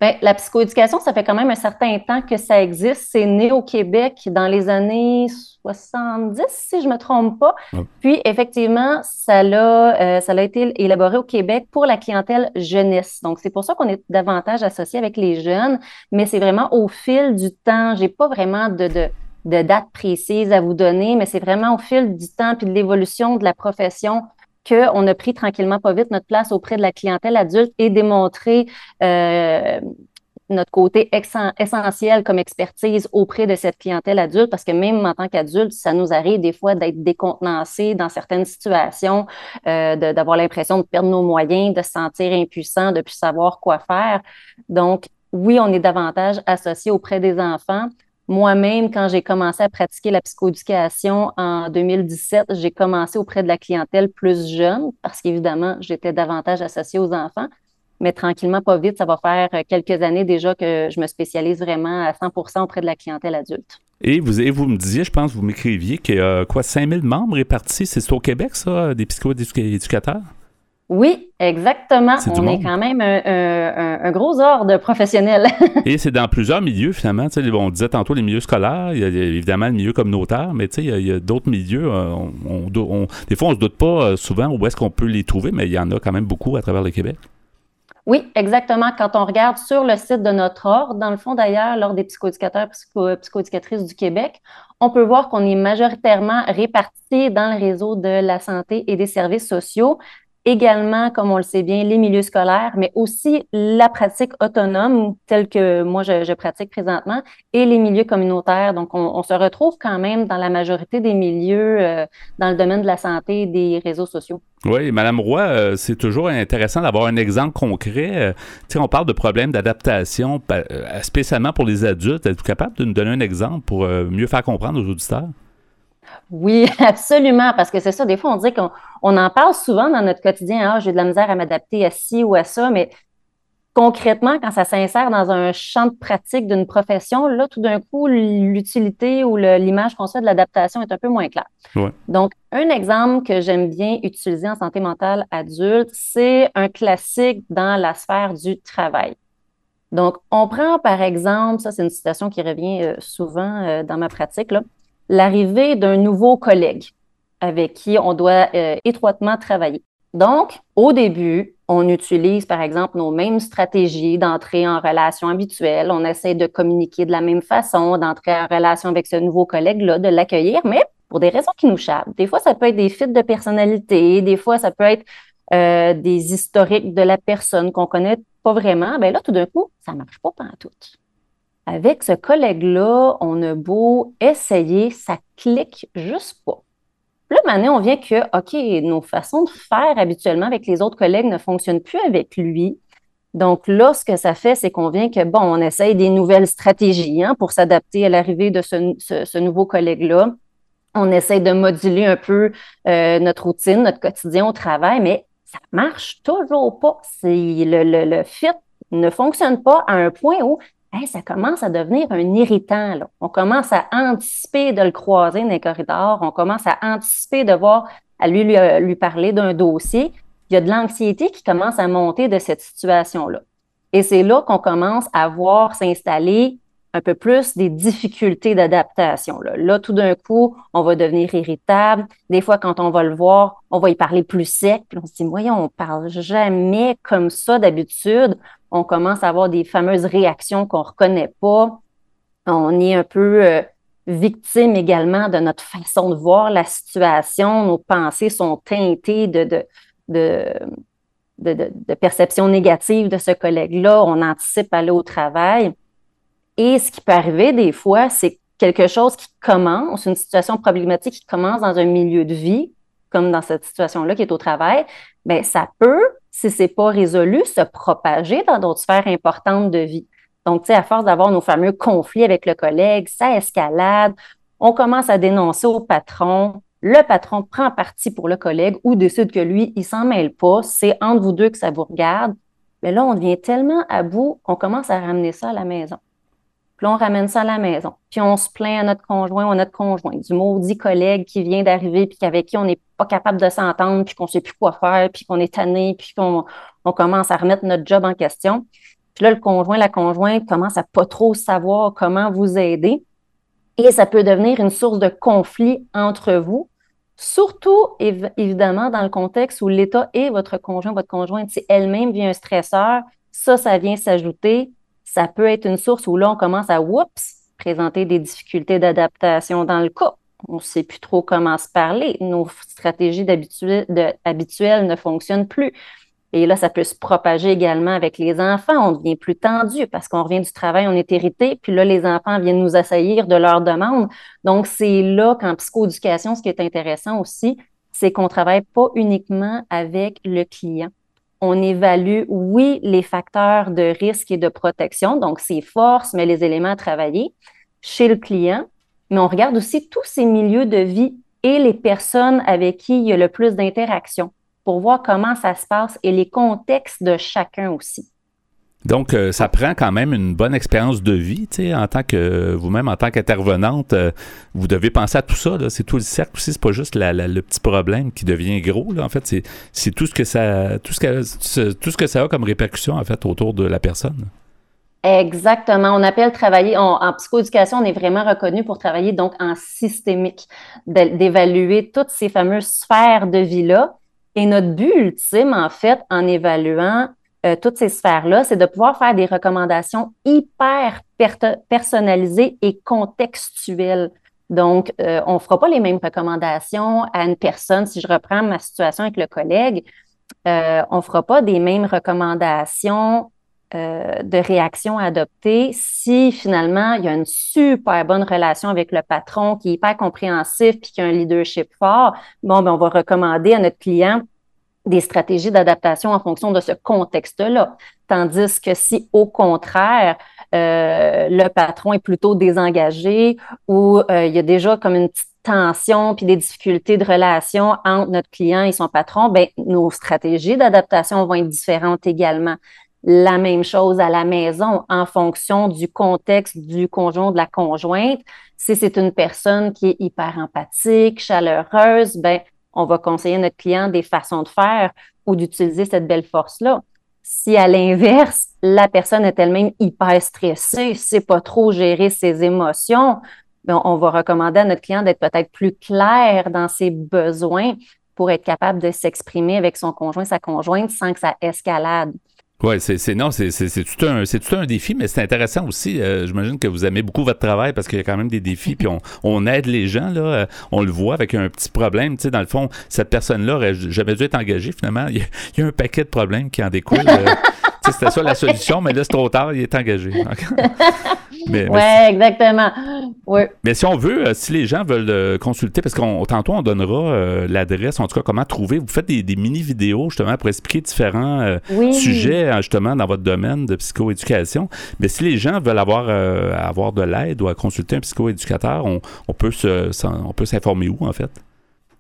Bien, la psychoéducation, ça fait quand même un certain temps que ça existe. C'est né au Québec dans les années 70, si je ne me trompe pas. Oh. Puis, effectivement, ça a été élaboré au Québec pour la clientèle jeunesse. Donc, c'est pour ça qu'on est davantage associé avec les jeunes, mais c'est vraiment au fil du temps. Je n'ai pas vraiment de date précise à vous donner, mais c'est vraiment au fil du temps puis de l'évolution de la profession qu'on a pris tranquillement pas vite notre place auprès de la clientèle adulte et démontré notre côté essentiel comme expertise auprès de cette clientèle adulte, parce que même en tant qu'adulte, ça nous arrive des fois d'être décontenancés dans certaines situations, d'avoir l'impression de perdre nos moyens, de se sentir impuissant, de ne plus savoir quoi faire. Donc, oui, on est davantage associé auprès des enfants. Moi-même, quand j'ai commencé à pratiquer la psychoéducation en 2017, j'ai commencé auprès de la clientèle plus jeune parce qu'évidemment, j'étais davantage associée aux enfants. Mais tranquillement, pas vite, ça va faire quelques années déjà que je me spécialise vraiment à 100% auprès de la clientèle adulte. Et vous me disiez, je pense, vous m'écriviez qu'il y a 5000 membres répartis, c'est au Québec ça, des psychoéducateurs? Oui, exactement. On est quand même un gros ordre de professionnels. Et c'est dans plusieurs milieux, finalement. On disait tantôt les milieux scolaires, il y a évidemment le milieu communautaire, mais il y a d'autres milieux. Des fois, on ne se doute pas souvent où est-ce qu'on peut les trouver, mais il y en a quand même beaucoup à travers le Québec. Oui, exactement. Quand on regarde sur le site de notre ordre, dans le fond d'ailleurs, l'Ordre des psychoéducateurs et psychoéducatrices du Québec, on peut voir qu'on est majoritairement répartis dans le réseau de la santé et des services sociaux. Également, comme on le sait bien, les milieux scolaires, mais aussi la pratique autonome, telle que moi, je pratique présentement, et les milieux communautaires. Donc, on se retrouve quand même dans la majorité des milieux dans le domaine de la santé et des réseaux sociaux. Oui, Mme Roy, c'est toujours intéressant d'avoir un exemple concret. On parle de problèmes d'adaptation, spécialement pour les adultes. Êtes-vous capable de nous donner un exemple pour mieux faire comprendre aux auditeurs? Oui, absolument, parce que c'est ça, des fois, on dit qu'on en parle souvent dans notre quotidien, « Ah, j'ai de la misère à m'adapter à ci ou à ça », mais concrètement, quand ça s'insère dans un champ de pratique d'une profession, là, tout d'un coup, l'utilité ou l'image qu'on se fait de l'adaptation est un peu moins claire. Ouais. Donc, un exemple que j'aime bien utiliser en santé mentale adulte, c'est un classique dans la sphère du travail. Donc, on prend par exemple, ça, c'est une citation qui revient souvent dans ma pratique, là, l'arrivée d'un nouveau collègue avec qui on doit étroitement travailler. Donc, au début, on utilise, par exemple, nos mêmes stratégies d'entrée en relation habituelle. On essaie de communiquer de la même façon, d'entrer en relation avec ce nouveau collègue-là, de l'accueillir, mais pour des raisons qui nous échappent. Des fois, ça peut être des fits de personnalité, des fois, ça peut être des historiques de la personne qu'on ne connaît pas vraiment. Bien là, tout d'un coup, ça ne marche pas pantoute. Avec ce collègue-là, on a beau essayer, ça clique juste pas. Puis là, maintenant, on vient que, OK, nos façons de faire habituellement avec les autres collègues ne fonctionnent plus avec lui. Donc là, ce que ça fait, c'est qu'on vient que, bon, on essaye des nouvelles stratégies pour s'adapter à l'arrivée de ce nouveau collègue-là. On essaie de moduler un peu notre routine, notre quotidien au travail, mais ça marche toujours pas. Le fit ne fonctionne pas à un point où ça commence à devenir un irritant. Là. On commence à anticiper de le croiser dans les corridors, on commence à anticiper de voir, à lui parler d'un dossier. Il y a de l'anxiété qui commence à monter de cette situation-là. Et c'est là qu'on commence à voir s'installer un peu plus des difficultés d'adaptation. Là, tout d'un coup, on va devenir irritable. Des fois, quand on va le voir, on va y parler plus sec. Puis on se dit, voyons, on ne parle jamais comme ça d'habitude. On commence à avoir des fameuses réactions qu'on ne reconnaît pas. On est un peu victime également de notre façon de voir la situation. Nos pensées sont teintées de perceptions négatives de ce collègue-là. On anticipe aller au travail. Et ce qui peut arriver des fois, c'est quelque chose qui commence, une situation problématique qui commence dans un milieu de vie, comme dans cette situation-là qui est au travail, bien, ça peut, si ce n'est pas résolu, se propager dans d'autres sphères importantes de vie. Donc, tu sais, à force d'avoir nos fameux conflits avec le collègue, ça escalade, on commence à dénoncer au patron, le patron prend parti pour le collègue ou décide que lui, il ne s'en mêle pas, c'est entre vous deux que ça vous regarde. Mais là, on devient tellement à bout, on commence à ramener ça à la maison. Puis là, on ramène ça à la maison. Puis on se plaint à notre conjoint ou à notre conjointe du maudit collègue qui vient d'arriver puis avec qui on n'est pas capable de s'entendre puis qu'on ne sait plus quoi faire puis qu'on est tanné puis qu'on commence à remettre notre job en question. Puis là, le conjoint, la conjointe commence à pas trop savoir comment vous aider. Et ça peut devenir une source de conflit entre vous, surtout, évidemment, dans le contexte où l'État et votre conjoint, votre conjointe, si elle-même vient un stresseur, ça vient s'ajouter. Ça peut être une source où là, on commence à présenter des difficultés d'adaptation dans le couple. On ne sait plus trop comment se parler. Nos stratégies habituelles ne fonctionnent plus. Et là, ça peut se propager également avec les enfants. On devient plus tendu parce qu'on revient du travail, on est irrité. Puis là, les enfants viennent nous assaillir de leurs demandes. Donc, c'est là qu'en psychoéducation, ce qui est intéressant aussi, c'est qu'on ne travaille pas uniquement avec le client. On évalue, oui, les facteurs de risque et de protection, donc ses forces, mais les éléments à travailler chez le client. Mais on regarde aussi tous ces milieux de vie et les personnes avec qui il y a le plus d'interaction pour voir comment ça se passe et les contextes de chacun aussi. Donc, ça prend quand même une bonne expérience de vie, tu sais, en tant que vous-même, en tant qu'intervenante, vous devez penser à tout ça, là. C'est tout le cercle aussi, c'est pas juste le petit problème qui devient gros, là. En fait, c'est tout ce que ça a comme répercussion, en fait, autour de la personne. Exactement. On appelle en psychoéducation, on est vraiment reconnu pour travailler donc en systémique, d'évaluer toutes ces fameuses sphères de vie-là. Et notre but ultime, en fait, en évaluant toutes ces sphères-là, c'est de pouvoir faire des recommandations hyper personnalisées et contextuelles. Donc, on ne fera pas les mêmes recommandations à une personne. Si je reprends ma situation avec le collègue, on ne fera pas des mêmes recommandations de réaction à adopter si, finalement, il y a une super bonne relation avec le patron qui est hyper compréhensif et qui a un leadership fort. Bon, ben, on va recommander à notre client des stratégies d'adaptation en fonction de ce contexte-là. Tandis que si, au contraire, le patron est plutôt désengagé ou il y a déjà comme une petite tension puis des difficultés de relation entre notre client et son patron, bien, nos stratégies d'adaptation vont être différentes également. La même chose à la maison en fonction du contexte du conjoint ou de la conjointe. Si c'est une personne qui est hyper empathique, chaleureuse, bien, on va conseiller à notre client des façons de faire ou d'utiliser cette belle force-là. Si, à l'inverse, la personne est elle-même hyper stressée, ne sait pas trop gérer ses émotions, bien, on va recommander à notre client d'être peut-être plus clair dans ses besoins pour être capable de s'exprimer avec son conjoint, sa conjointe, sans que ça escalade. Oui, c'est tout un défi, mais c'est intéressant aussi. J'imagine que vous aimez beaucoup votre travail parce qu'il y a quand même des défis, puis on aide les gens, là. On le voit avec un petit problème. Tu sais, dans le fond, cette personne-là aurait jamais dû être engagée, finalement. Il y a un paquet de problèmes qui en découlent. C'était ça la solution, mais là, c'est trop tard, il est engagé. Oui, exactement. Ouais. Mais si on veut, si les gens veulent consulter, parce qu'on tantôt, on donnera l'adresse, en tout cas, comment trouver. Vous faites des mini-vidéos, justement, pour expliquer différents sujets, justement, dans votre domaine de psychoéducation. Mais si les gens veulent avoir de l'aide ou à consulter un psychoéducateur, on peut s'informer où, en fait?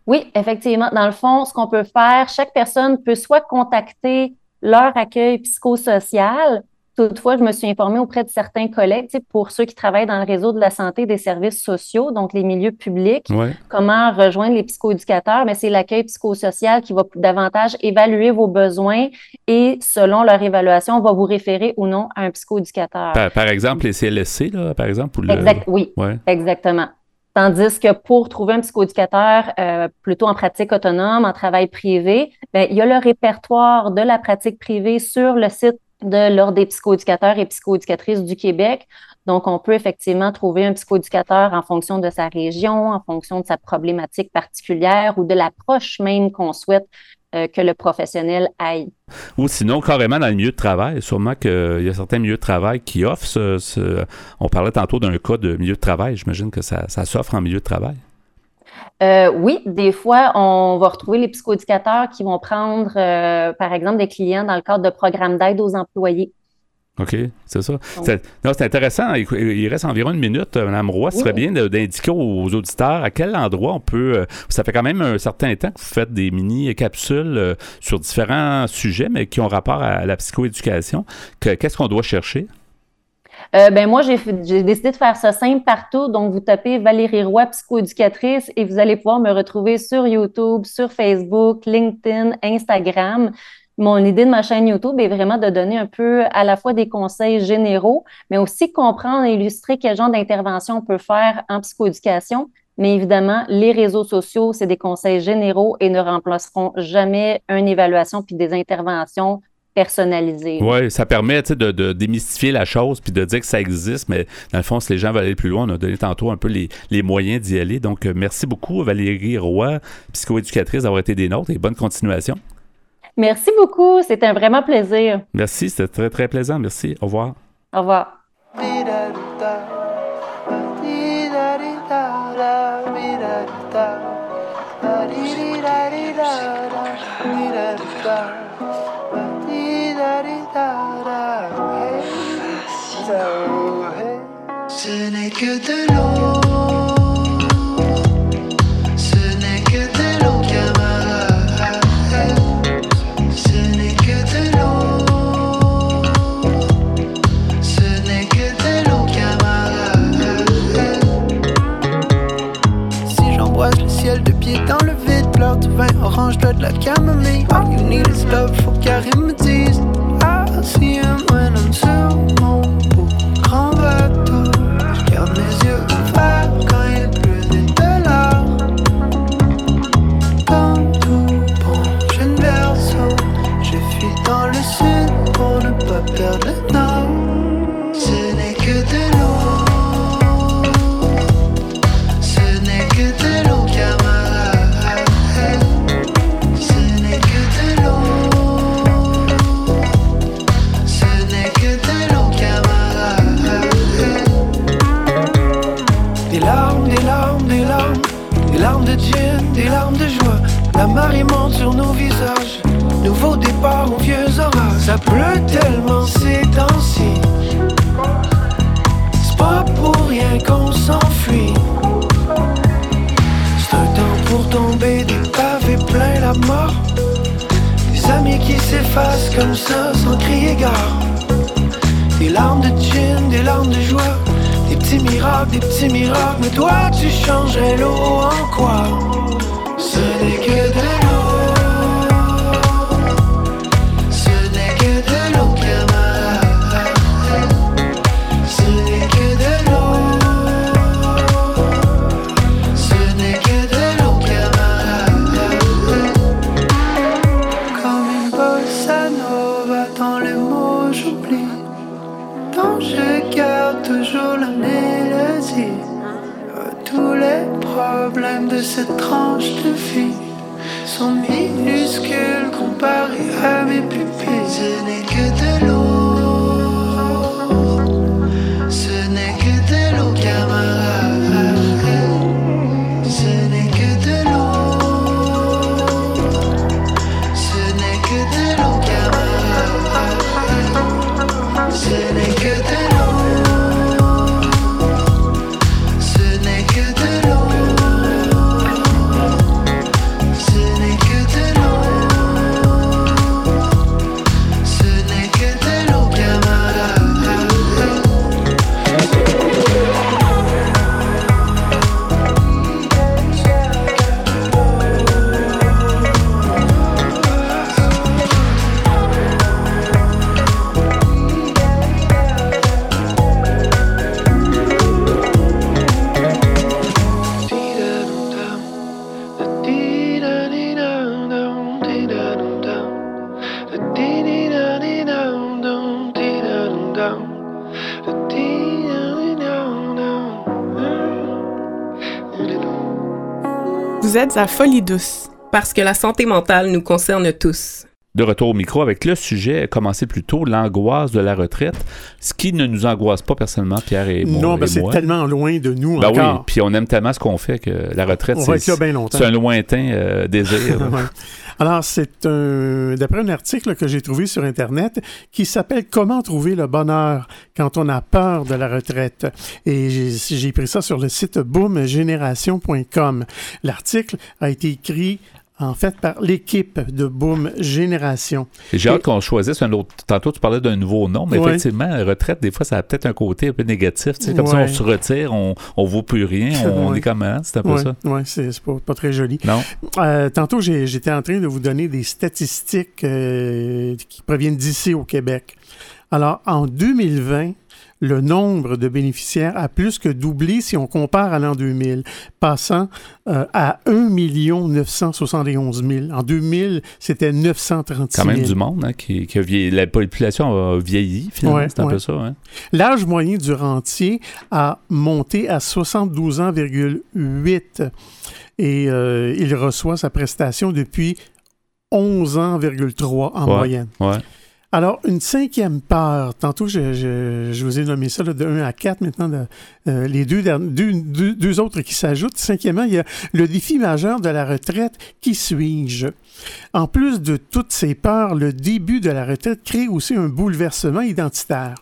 Oui, effectivement. Dans le fond, ce qu'on peut faire, chaque personne peut soit contacter leur accueil psychosocial. Toutefois, je me suis informée auprès de certains collègues, pour ceux qui travaillent dans le réseau de la santé et des services sociaux, donc les milieux publics, comment rejoindre les psychoéducateurs. Mais c'est l'accueil psychosocial qui va davantage évaluer vos besoins et selon leur évaluation, on va vous référer ou non à un psychoéducateur. Par exemple, les CLSC, là, par exemple? Oui, exactement. Tandis que pour trouver un psychoéducateur plutôt en pratique autonome, en travail privé, bien, il y a le répertoire de la pratique privée sur le site de l'Ordre des psychoéducateurs et psychoéducatrices du Québec. Donc, on peut effectivement trouver un psychoéducateur en fonction de sa région, en fonction de sa problématique particulière ou de l'approche même qu'on souhaite que le professionnel aille. Ou sinon, carrément dans le milieu de travail. Sûrement qu'il y a certains milieux de travail qui offrent on parlait tantôt d'un cas de milieu de travail. J'imagine que ça s'offre en milieu de travail. Oui, des fois, on va retrouver les psychoéducateurs qui vont prendre, par exemple, des clients dans le cadre de programmes d'aide aux employés. OK, c'est ça. C'est intéressant. Il reste environ une minute, Mme Roy. Ce serait bien d'indiquer aux auditeurs à quel endroit on peut... Ça fait quand même un certain temps que vous faites des mini-capsules sur différents sujets, mais qui ont rapport à la psychoéducation. Qu'est-ce qu'on doit chercher? Moi, j'ai décidé de faire ça simple partout. Donc, vous tapez Valérie Roy, psychoéducatrice, et vous allez pouvoir me retrouver sur YouTube, sur Facebook, LinkedIn, Instagram. Mon idée de ma chaîne YouTube est vraiment de donner un peu à la fois des conseils généraux, mais aussi comprendre et illustrer quel genre d'intervention on peut faire en psychoéducation. Mais évidemment, les réseaux sociaux, c'est des conseils généraux et ne remplaceront jamais une évaluation puis des interventions personnalisées. Oui, ça permet de démystifier la chose puis de dire que ça existe, mais dans le fond, si les gens veulent aller plus loin, on a donné tantôt un peu les moyens d'y aller. Donc, merci beaucoup Valérie Roy, psychoéducatrice, d'avoir été des nôtres et bonne continuation. Merci beaucoup, c'était un vraiment plaisir. Merci, c'était très, très plaisant. Merci, au revoir. Au revoir. Ce n'est que de l'eau, ce n'est que de l'eau, camarade. Enlevé de l'heure du vin orange, de la camomille. All you need is love, faut qu'Arim me dise I'll see him when I'm sur mon beau grand bateau. Je garde mes yeux ouverts quand il pleut des dollars. Comme tout bon jeune berceau, je fuis dans le sud pour ne pas perdre le nord. Ce n'est que de l'eau, ce n'est que de l'eau, camarade. Des larmes de joie, la marée monte sur nos visages. Nouveau départ aux vieux orages. Ça pleut tellement ces temps-ci, c'est pas pour rien qu'on s'enfuit. C'est un temps pour tomber des pavés plein la mort. Des amis qui s'effacent comme ça sans crier gare. Des larmes de gin, des larmes de joie, des petits miracles, mais toi tu changerais l'eau en quoi? Ce n'est que de l'eau, ce n'est que de l'eau, camarade. Ce n'est que de l'eau, ce n'est que de l'eau, camarade. Comme une bossa nova dans les mots j'oublie, tant je garde toujours la mélodie à tous les problèmes de cette tranche de vie sont minuscules comparés à mes pupilles. Ce n'est que de l'eau. Vous êtes à Folie Douce. Parce que la santé mentale nous concerne tous. De retour au micro avec le sujet commencé plus tôt, l'angoisse de la retraite, ce qui ne nous angoisse pas personnellement, Pierre et moi. Non, ben c'est tellement loin de nous encore. Oui, puis on aime tellement ce qu'on fait que la retraite, c'est un lointain désir. Ouais. Alors, c'est d'après un article que j'ai trouvé sur Internet qui s'appelle « Comment trouver le bonheur quand on a peur de la retraite ». Et j'ai pris ça sur le site BoomGeneration.com. L'article a été écrit en fait, par l'équipe de Boom Génération. J'ai hâte qu'on choisisse un autre. Tantôt, tu parlais d'un nouveau nom, mais effectivement, la retraite, des fois, ça a peut-être un côté un peu négatif. Comme si on se retire, on ne vaut plus rien, on est comme hein, c'est un peu ça. Oui, c'est pas très joli. Non. Tantôt, j'étais en train de vous donner des statistiques qui proviennent d'ici au Québec. Alors, en 2020, le nombre de bénéficiaires a plus que doublé si on compare à l'an 2000, passant à 1 971 000. En 2000, c'était 936 000. Quand même du monde, hein, qui a vieilli. La population a vieilli, finalement, c'est un peu ça. Hein. L'âge moyen du rentier a monté à 72 ans,8 et il reçoit sa prestation depuis 11 ans,3 en moyenne. Ouais. Alors, une cinquième part, tantôt je vous ai nommé ça là, de 1 à 4 maintenant, les deux autres qui s'ajoutent. Cinquièmement, il y a le défi majeur de la retraite, qui suis-je? En plus de toutes ces peurs, le début de la retraite crée aussi un bouleversement identitaire.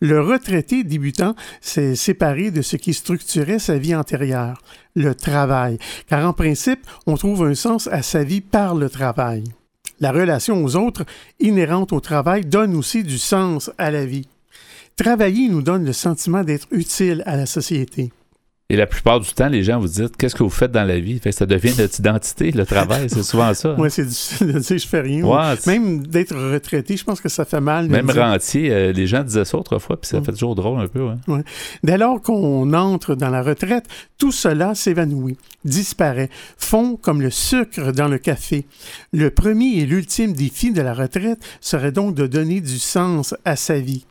Le retraité débutant s'est séparé de ce qui structurait sa vie antérieure, le travail, car en principe, on trouve un sens à sa vie par le travail. La relation aux autres, inhérente au travail, donne aussi du sens à la vie. Travailler nous donne le sentiment d'être utile à la société. Et la plupart du temps, les gens vous disent « Qu'est-ce que vous faites dans la vie? » Fait que ça devient notre identité, le travail, c'est souvent ça. Hein? Oui, c'est difficile de dire « Je fais rien ouais, ». Même d'être retraité, je pense que ça fait mal. Même rentier, les gens disaient ça autrefois, puis ça fait toujours drôle un peu. Ouais. Ouais. Dès lors qu'on entre dans la retraite, tout cela s'évanouit, disparaît, fond comme le sucre dans le café. Le premier et l'ultime défi de la retraite serait donc de donner du sens à sa vie.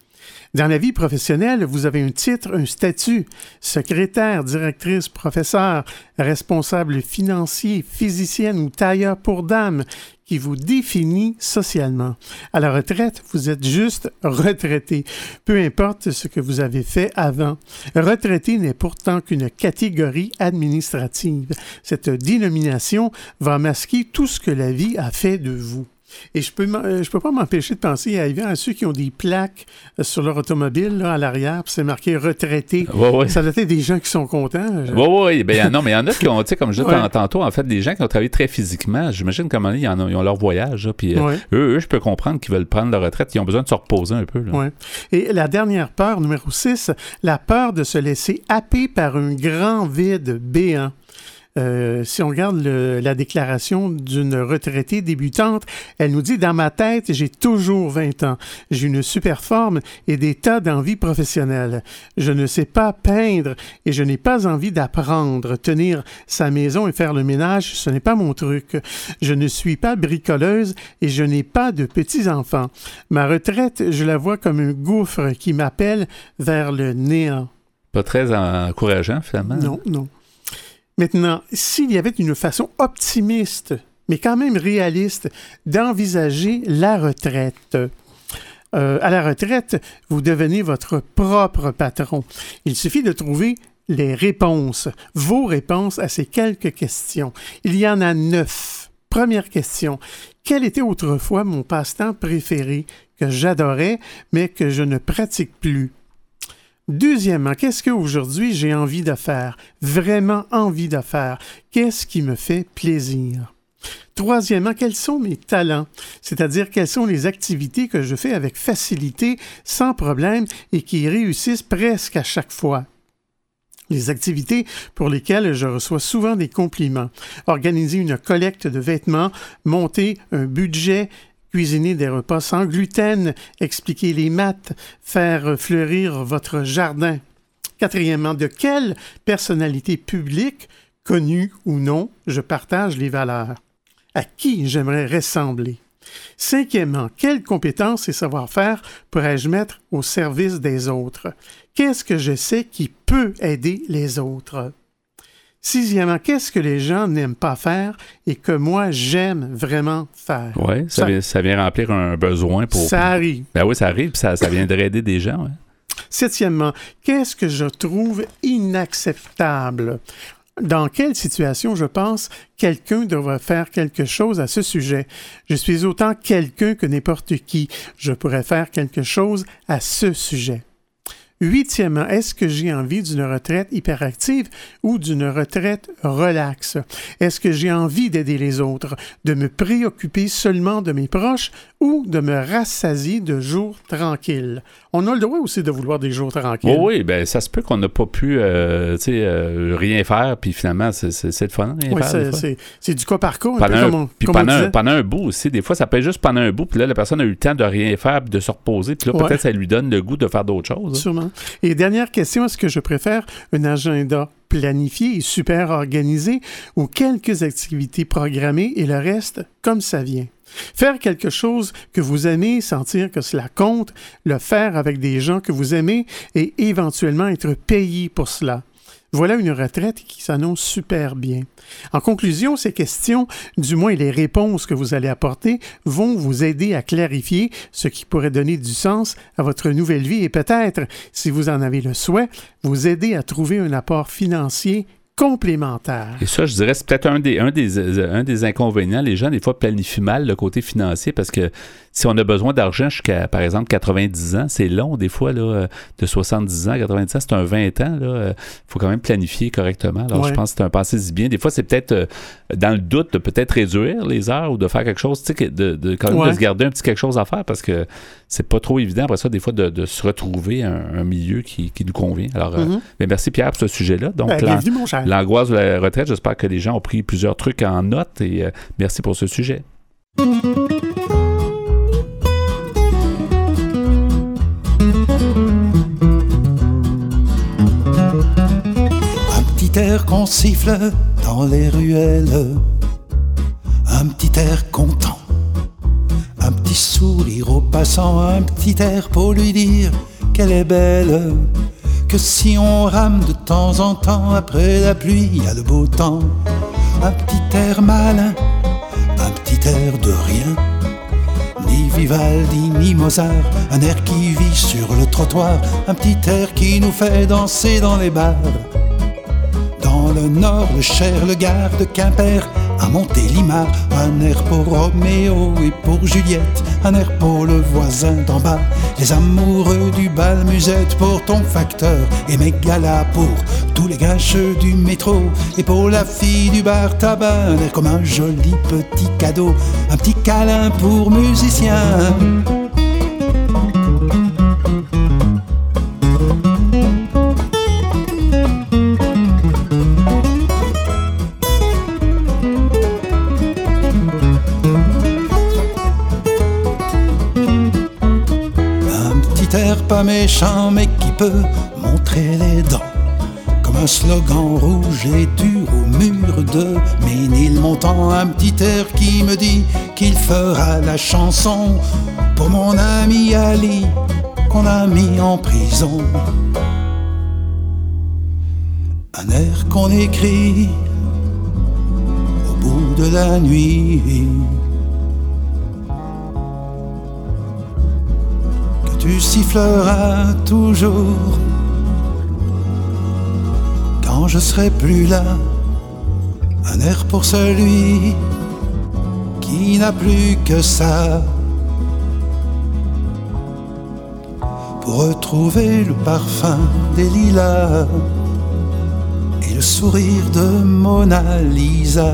Dans la vie professionnelle, vous avez un titre, un statut, secrétaire, directrice, professeur, responsable financier, physicienne ou tailleur pour dame, qui vous définit socialement. À la retraite, vous êtes juste retraité, peu importe ce que vous avez fait avant. Retraité n'est pourtant qu'une catégorie administrative. Cette dénomination va masquer tout ce que la vie a fait de vous. Et je peux pas m'empêcher de penser à ceux qui ont des plaques sur leur automobile là, à l'arrière, puis c'est marqué « retraité ouais, ». Ouais. Ça doit être des gens qui sont contents. Oui, oui. Ben, non, mais il y en a qui ont, tu sais, comme je disais tantôt, en fait, des gens qui ont travaillé très physiquement. J'imagine comment ils ont leur voyage. Là, puis eux, je peux comprendre qu'ils veulent prendre leur retraite. Ils ont besoin de se reposer un peu. Là. Ouais. Et la dernière peur, numéro 6, la peur de se laisser happer par un grand vide béant. Si on regarde la déclaration d'une retraitée débutante, elle nous dit « Dans ma tête, j'ai toujours 20 ans. J'ai une super forme et des tas d'envies professionnelles. Je ne sais pas peindre et je n'ai pas envie d'apprendre. Tenir sa maison et faire le ménage, ce n'est pas mon truc. Je ne suis pas bricoleuse et je n'ai pas de petits-enfants. Ma retraite, je la vois comme un gouffre qui m'appelle vers le néant. » Pas très encourageant, finalement. Non, non. Maintenant, s'il y avait une façon optimiste, mais quand même réaliste, d'envisager la retraite. À la retraite, vous devenez votre propre patron. Il suffit de trouver les réponses, vos réponses à ces quelques questions. Il y en a 9. Première question. Quel était autrefois mon passe-temps préféré que j'adorais, mais que je ne pratique plus? Deuxièmement, qu'est-ce qu'aujourd'hui j'ai envie de faire? Vraiment envie de faire? Qu'est-ce qui me fait plaisir? Troisièmement, quels sont mes talents? C'est-à-dire, quelles sont les activités que je fais avec facilité, sans problème et qui réussissent presque à chaque fois? Les activités pour lesquelles je reçois souvent des compliments. Organiser une collecte de vêtements, monter un budget, cuisiner des repas sans gluten, expliquer les maths, faire fleurir votre jardin. Quatrièmement, de quelle personnalité publique, connue ou non, je partage les valeurs? À qui j'aimerais ressembler? Cinquièmement, quelles compétences et savoir-faire pourrais-je mettre au service des autres? Qu'est-ce que je sais qui peut aider les autres? Sixièmement, qu'est-ce que les gens n'aiment pas faire et que moi, j'aime vraiment faire? Oui, ça vient remplir un besoin pour... Ça arrive. Ben oui, ça arrive, puis ça vient d'aider des gens. Ouais. Septièmement, qu'est-ce que je trouve inacceptable? Dans quelle situation, je pense, quelqu'un devrait faire quelque chose à ce sujet? Je suis autant quelqu'un que n'importe qui. Je pourrais faire quelque chose à ce sujet. Huitièmement, est-ce que j'ai envie d'une retraite hyperactive ou d'une retraite relaxe? Est-ce que j'ai envie d'aider les autres, de me préoccuper seulement de mes proches ou de me rassasier de jours tranquilles? On a le droit aussi de vouloir des jours tranquilles. Oh oui, bien, ça se peut qu'on n'a pas pu rien faire, puis finalement, c'est le fun. Oui, c'est du cas par cas. Pendant un bout aussi, des fois, ça peut être juste pendant un bout, puis là, la personne a eu le temps de rien faire, de se reposer, puis là, peut-être ça lui donne le goût de faire d'autres choses. Hein. Sûrement. Et dernière question, est-ce que je préfère un agenda planifié et super organisé ou quelques activités programmées et le reste comme ça vient? Faire quelque chose que vous aimez, sentir que cela compte, le faire avec des gens que vous aimez et éventuellement être payé pour cela. Voilà une retraite qui s'annonce super bien. En conclusion, ces questions, du moins les réponses que vous allez apporter, vont vous aider à clarifier ce qui pourrait donner du sens à votre nouvelle vie et peut-être, si vous en avez le souhait, vous aider à trouver un apport financier complémentaire. Et ça, je dirais, c'est peut-être un des inconvénients. Les gens, des fois, planifient mal le côté financier parce que si on a besoin d'argent jusqu'à, par exemple, 90 ans, c'est long, des fois, là, de 70 ans à 90 ans, c'est un 20 ans. Il faut quand même planifier correctement. Alors, je pense que c'est un pensez-y bien. Des fois, c'est peut-être dans le doute de peut-être réduire les heures ou de faire quelque chose, tu sais, de se garder un petit quelque chose à faire parce que c'est pas trop évident, après ça, des fois, de se retrouver un milieu qui nous convient. Alors, mais merci, Pierre, pour ce sujet-là. Donc, bienvenue, mon cher. L'angoisse de la retraite, j'espère que les gens ont pris plusieurs trucs en note et merci pour ce sujet. Un petit air qu'on siffle dans les ruelles, un petit air content, un petit sourire aux passants, un petit air pour lui dire qu'elle est belle. Que si on rame de temps en temps, après la pluie, il y a le beau temps. Un petit air malin, un petit air de rien. Ni Vivaldi, ni Mozart, un air qui vit sur le trottoir. Un petit air qui nous fait danser dans les bars. Dans le Nord, le Cher, le Gard, de Quimper à Montélimar. Un air pour Roméo et pour Juliette, un air pour le voisin d'en bas. Les amoureux du bal musette pour ton facteur et mes galas pour tous les grincheux du métro. Et pour la fille du bar tabac, un air comme un joli petit cadeau. Un petit câlin pour musicien. Pas méchant mais qui peut montrer les dents comme un slogan rouge et dur au mur de Ménilmontant. Un petit air qui me dit qu'il fera la chanson pour mon ami Ali qu'on a mis en prison. Un air qu'on écrit au bout de la nuit tu siffleras toujours quand je serai plus là. Un air pour celui qui n'a plus que ça pour retrouver le parfum des lilas et le sourire de Mona Lisa.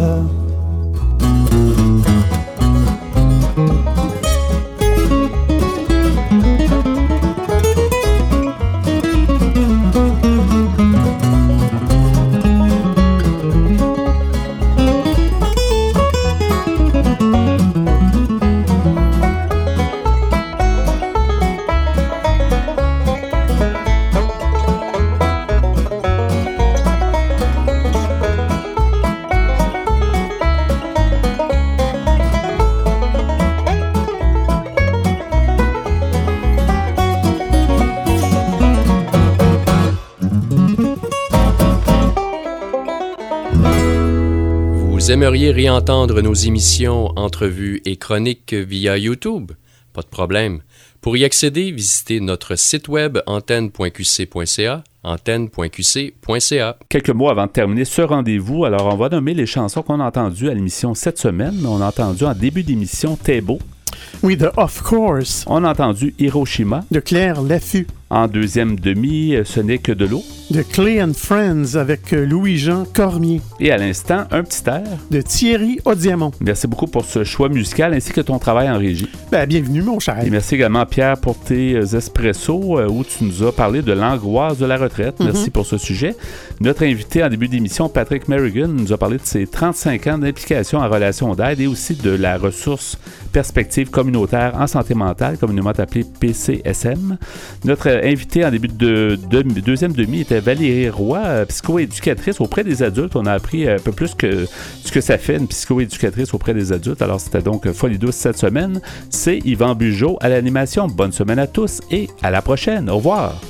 Vous aimeriez réentendre nos émissions, entrevues et chroniques via YouTube? Pas de problème. Pour y accéder, visitez notre site web antenne.qc.ca. antenne.qc.ca. Quelques mots avant de terminer ce rendez-vous. Alors, on va nommer les chansons qu'on a entendues à l'émission cette semaine. On a entendu en début d'émission Thébo. Oui, de Of Course. On a entendu Hiroshima. De Claire Laffu. En deuxième demi, ce n'est que de l'eau. De Clay and Friends avec Louis-Jean Cormier. Et à l'instant, un petit air. De Thierry Audiamont. Merci beaucoup pour ce choix musical ainsi que ton travail en régie. Ben, bienvenue, mon cher. Et merci également, Pierre, pour tes espressos où tu nous as parlé de l'angoisse de la retraite. Merci pour ce sujet. Notre invité en début d'émission, Patrick Merrigan, nous a parlé de ses 35 ans d'implication en relation d'aide et aussi de la ressource Perspective communautaire en santé mentale, communément appelée PCSM. Notre invitée en début de deuxième demi était Valérie Roy, psychoéducatrice auprès des adultes. On a appris un peu plus que ce que ça fait, une psychoéducatrice auprès des adultes. Alors, c'était donc Folie Douce cette semaine. C'est Yvan Bujold à l'animation. Bonne semaine à tous et à la prochaine. Au revoir.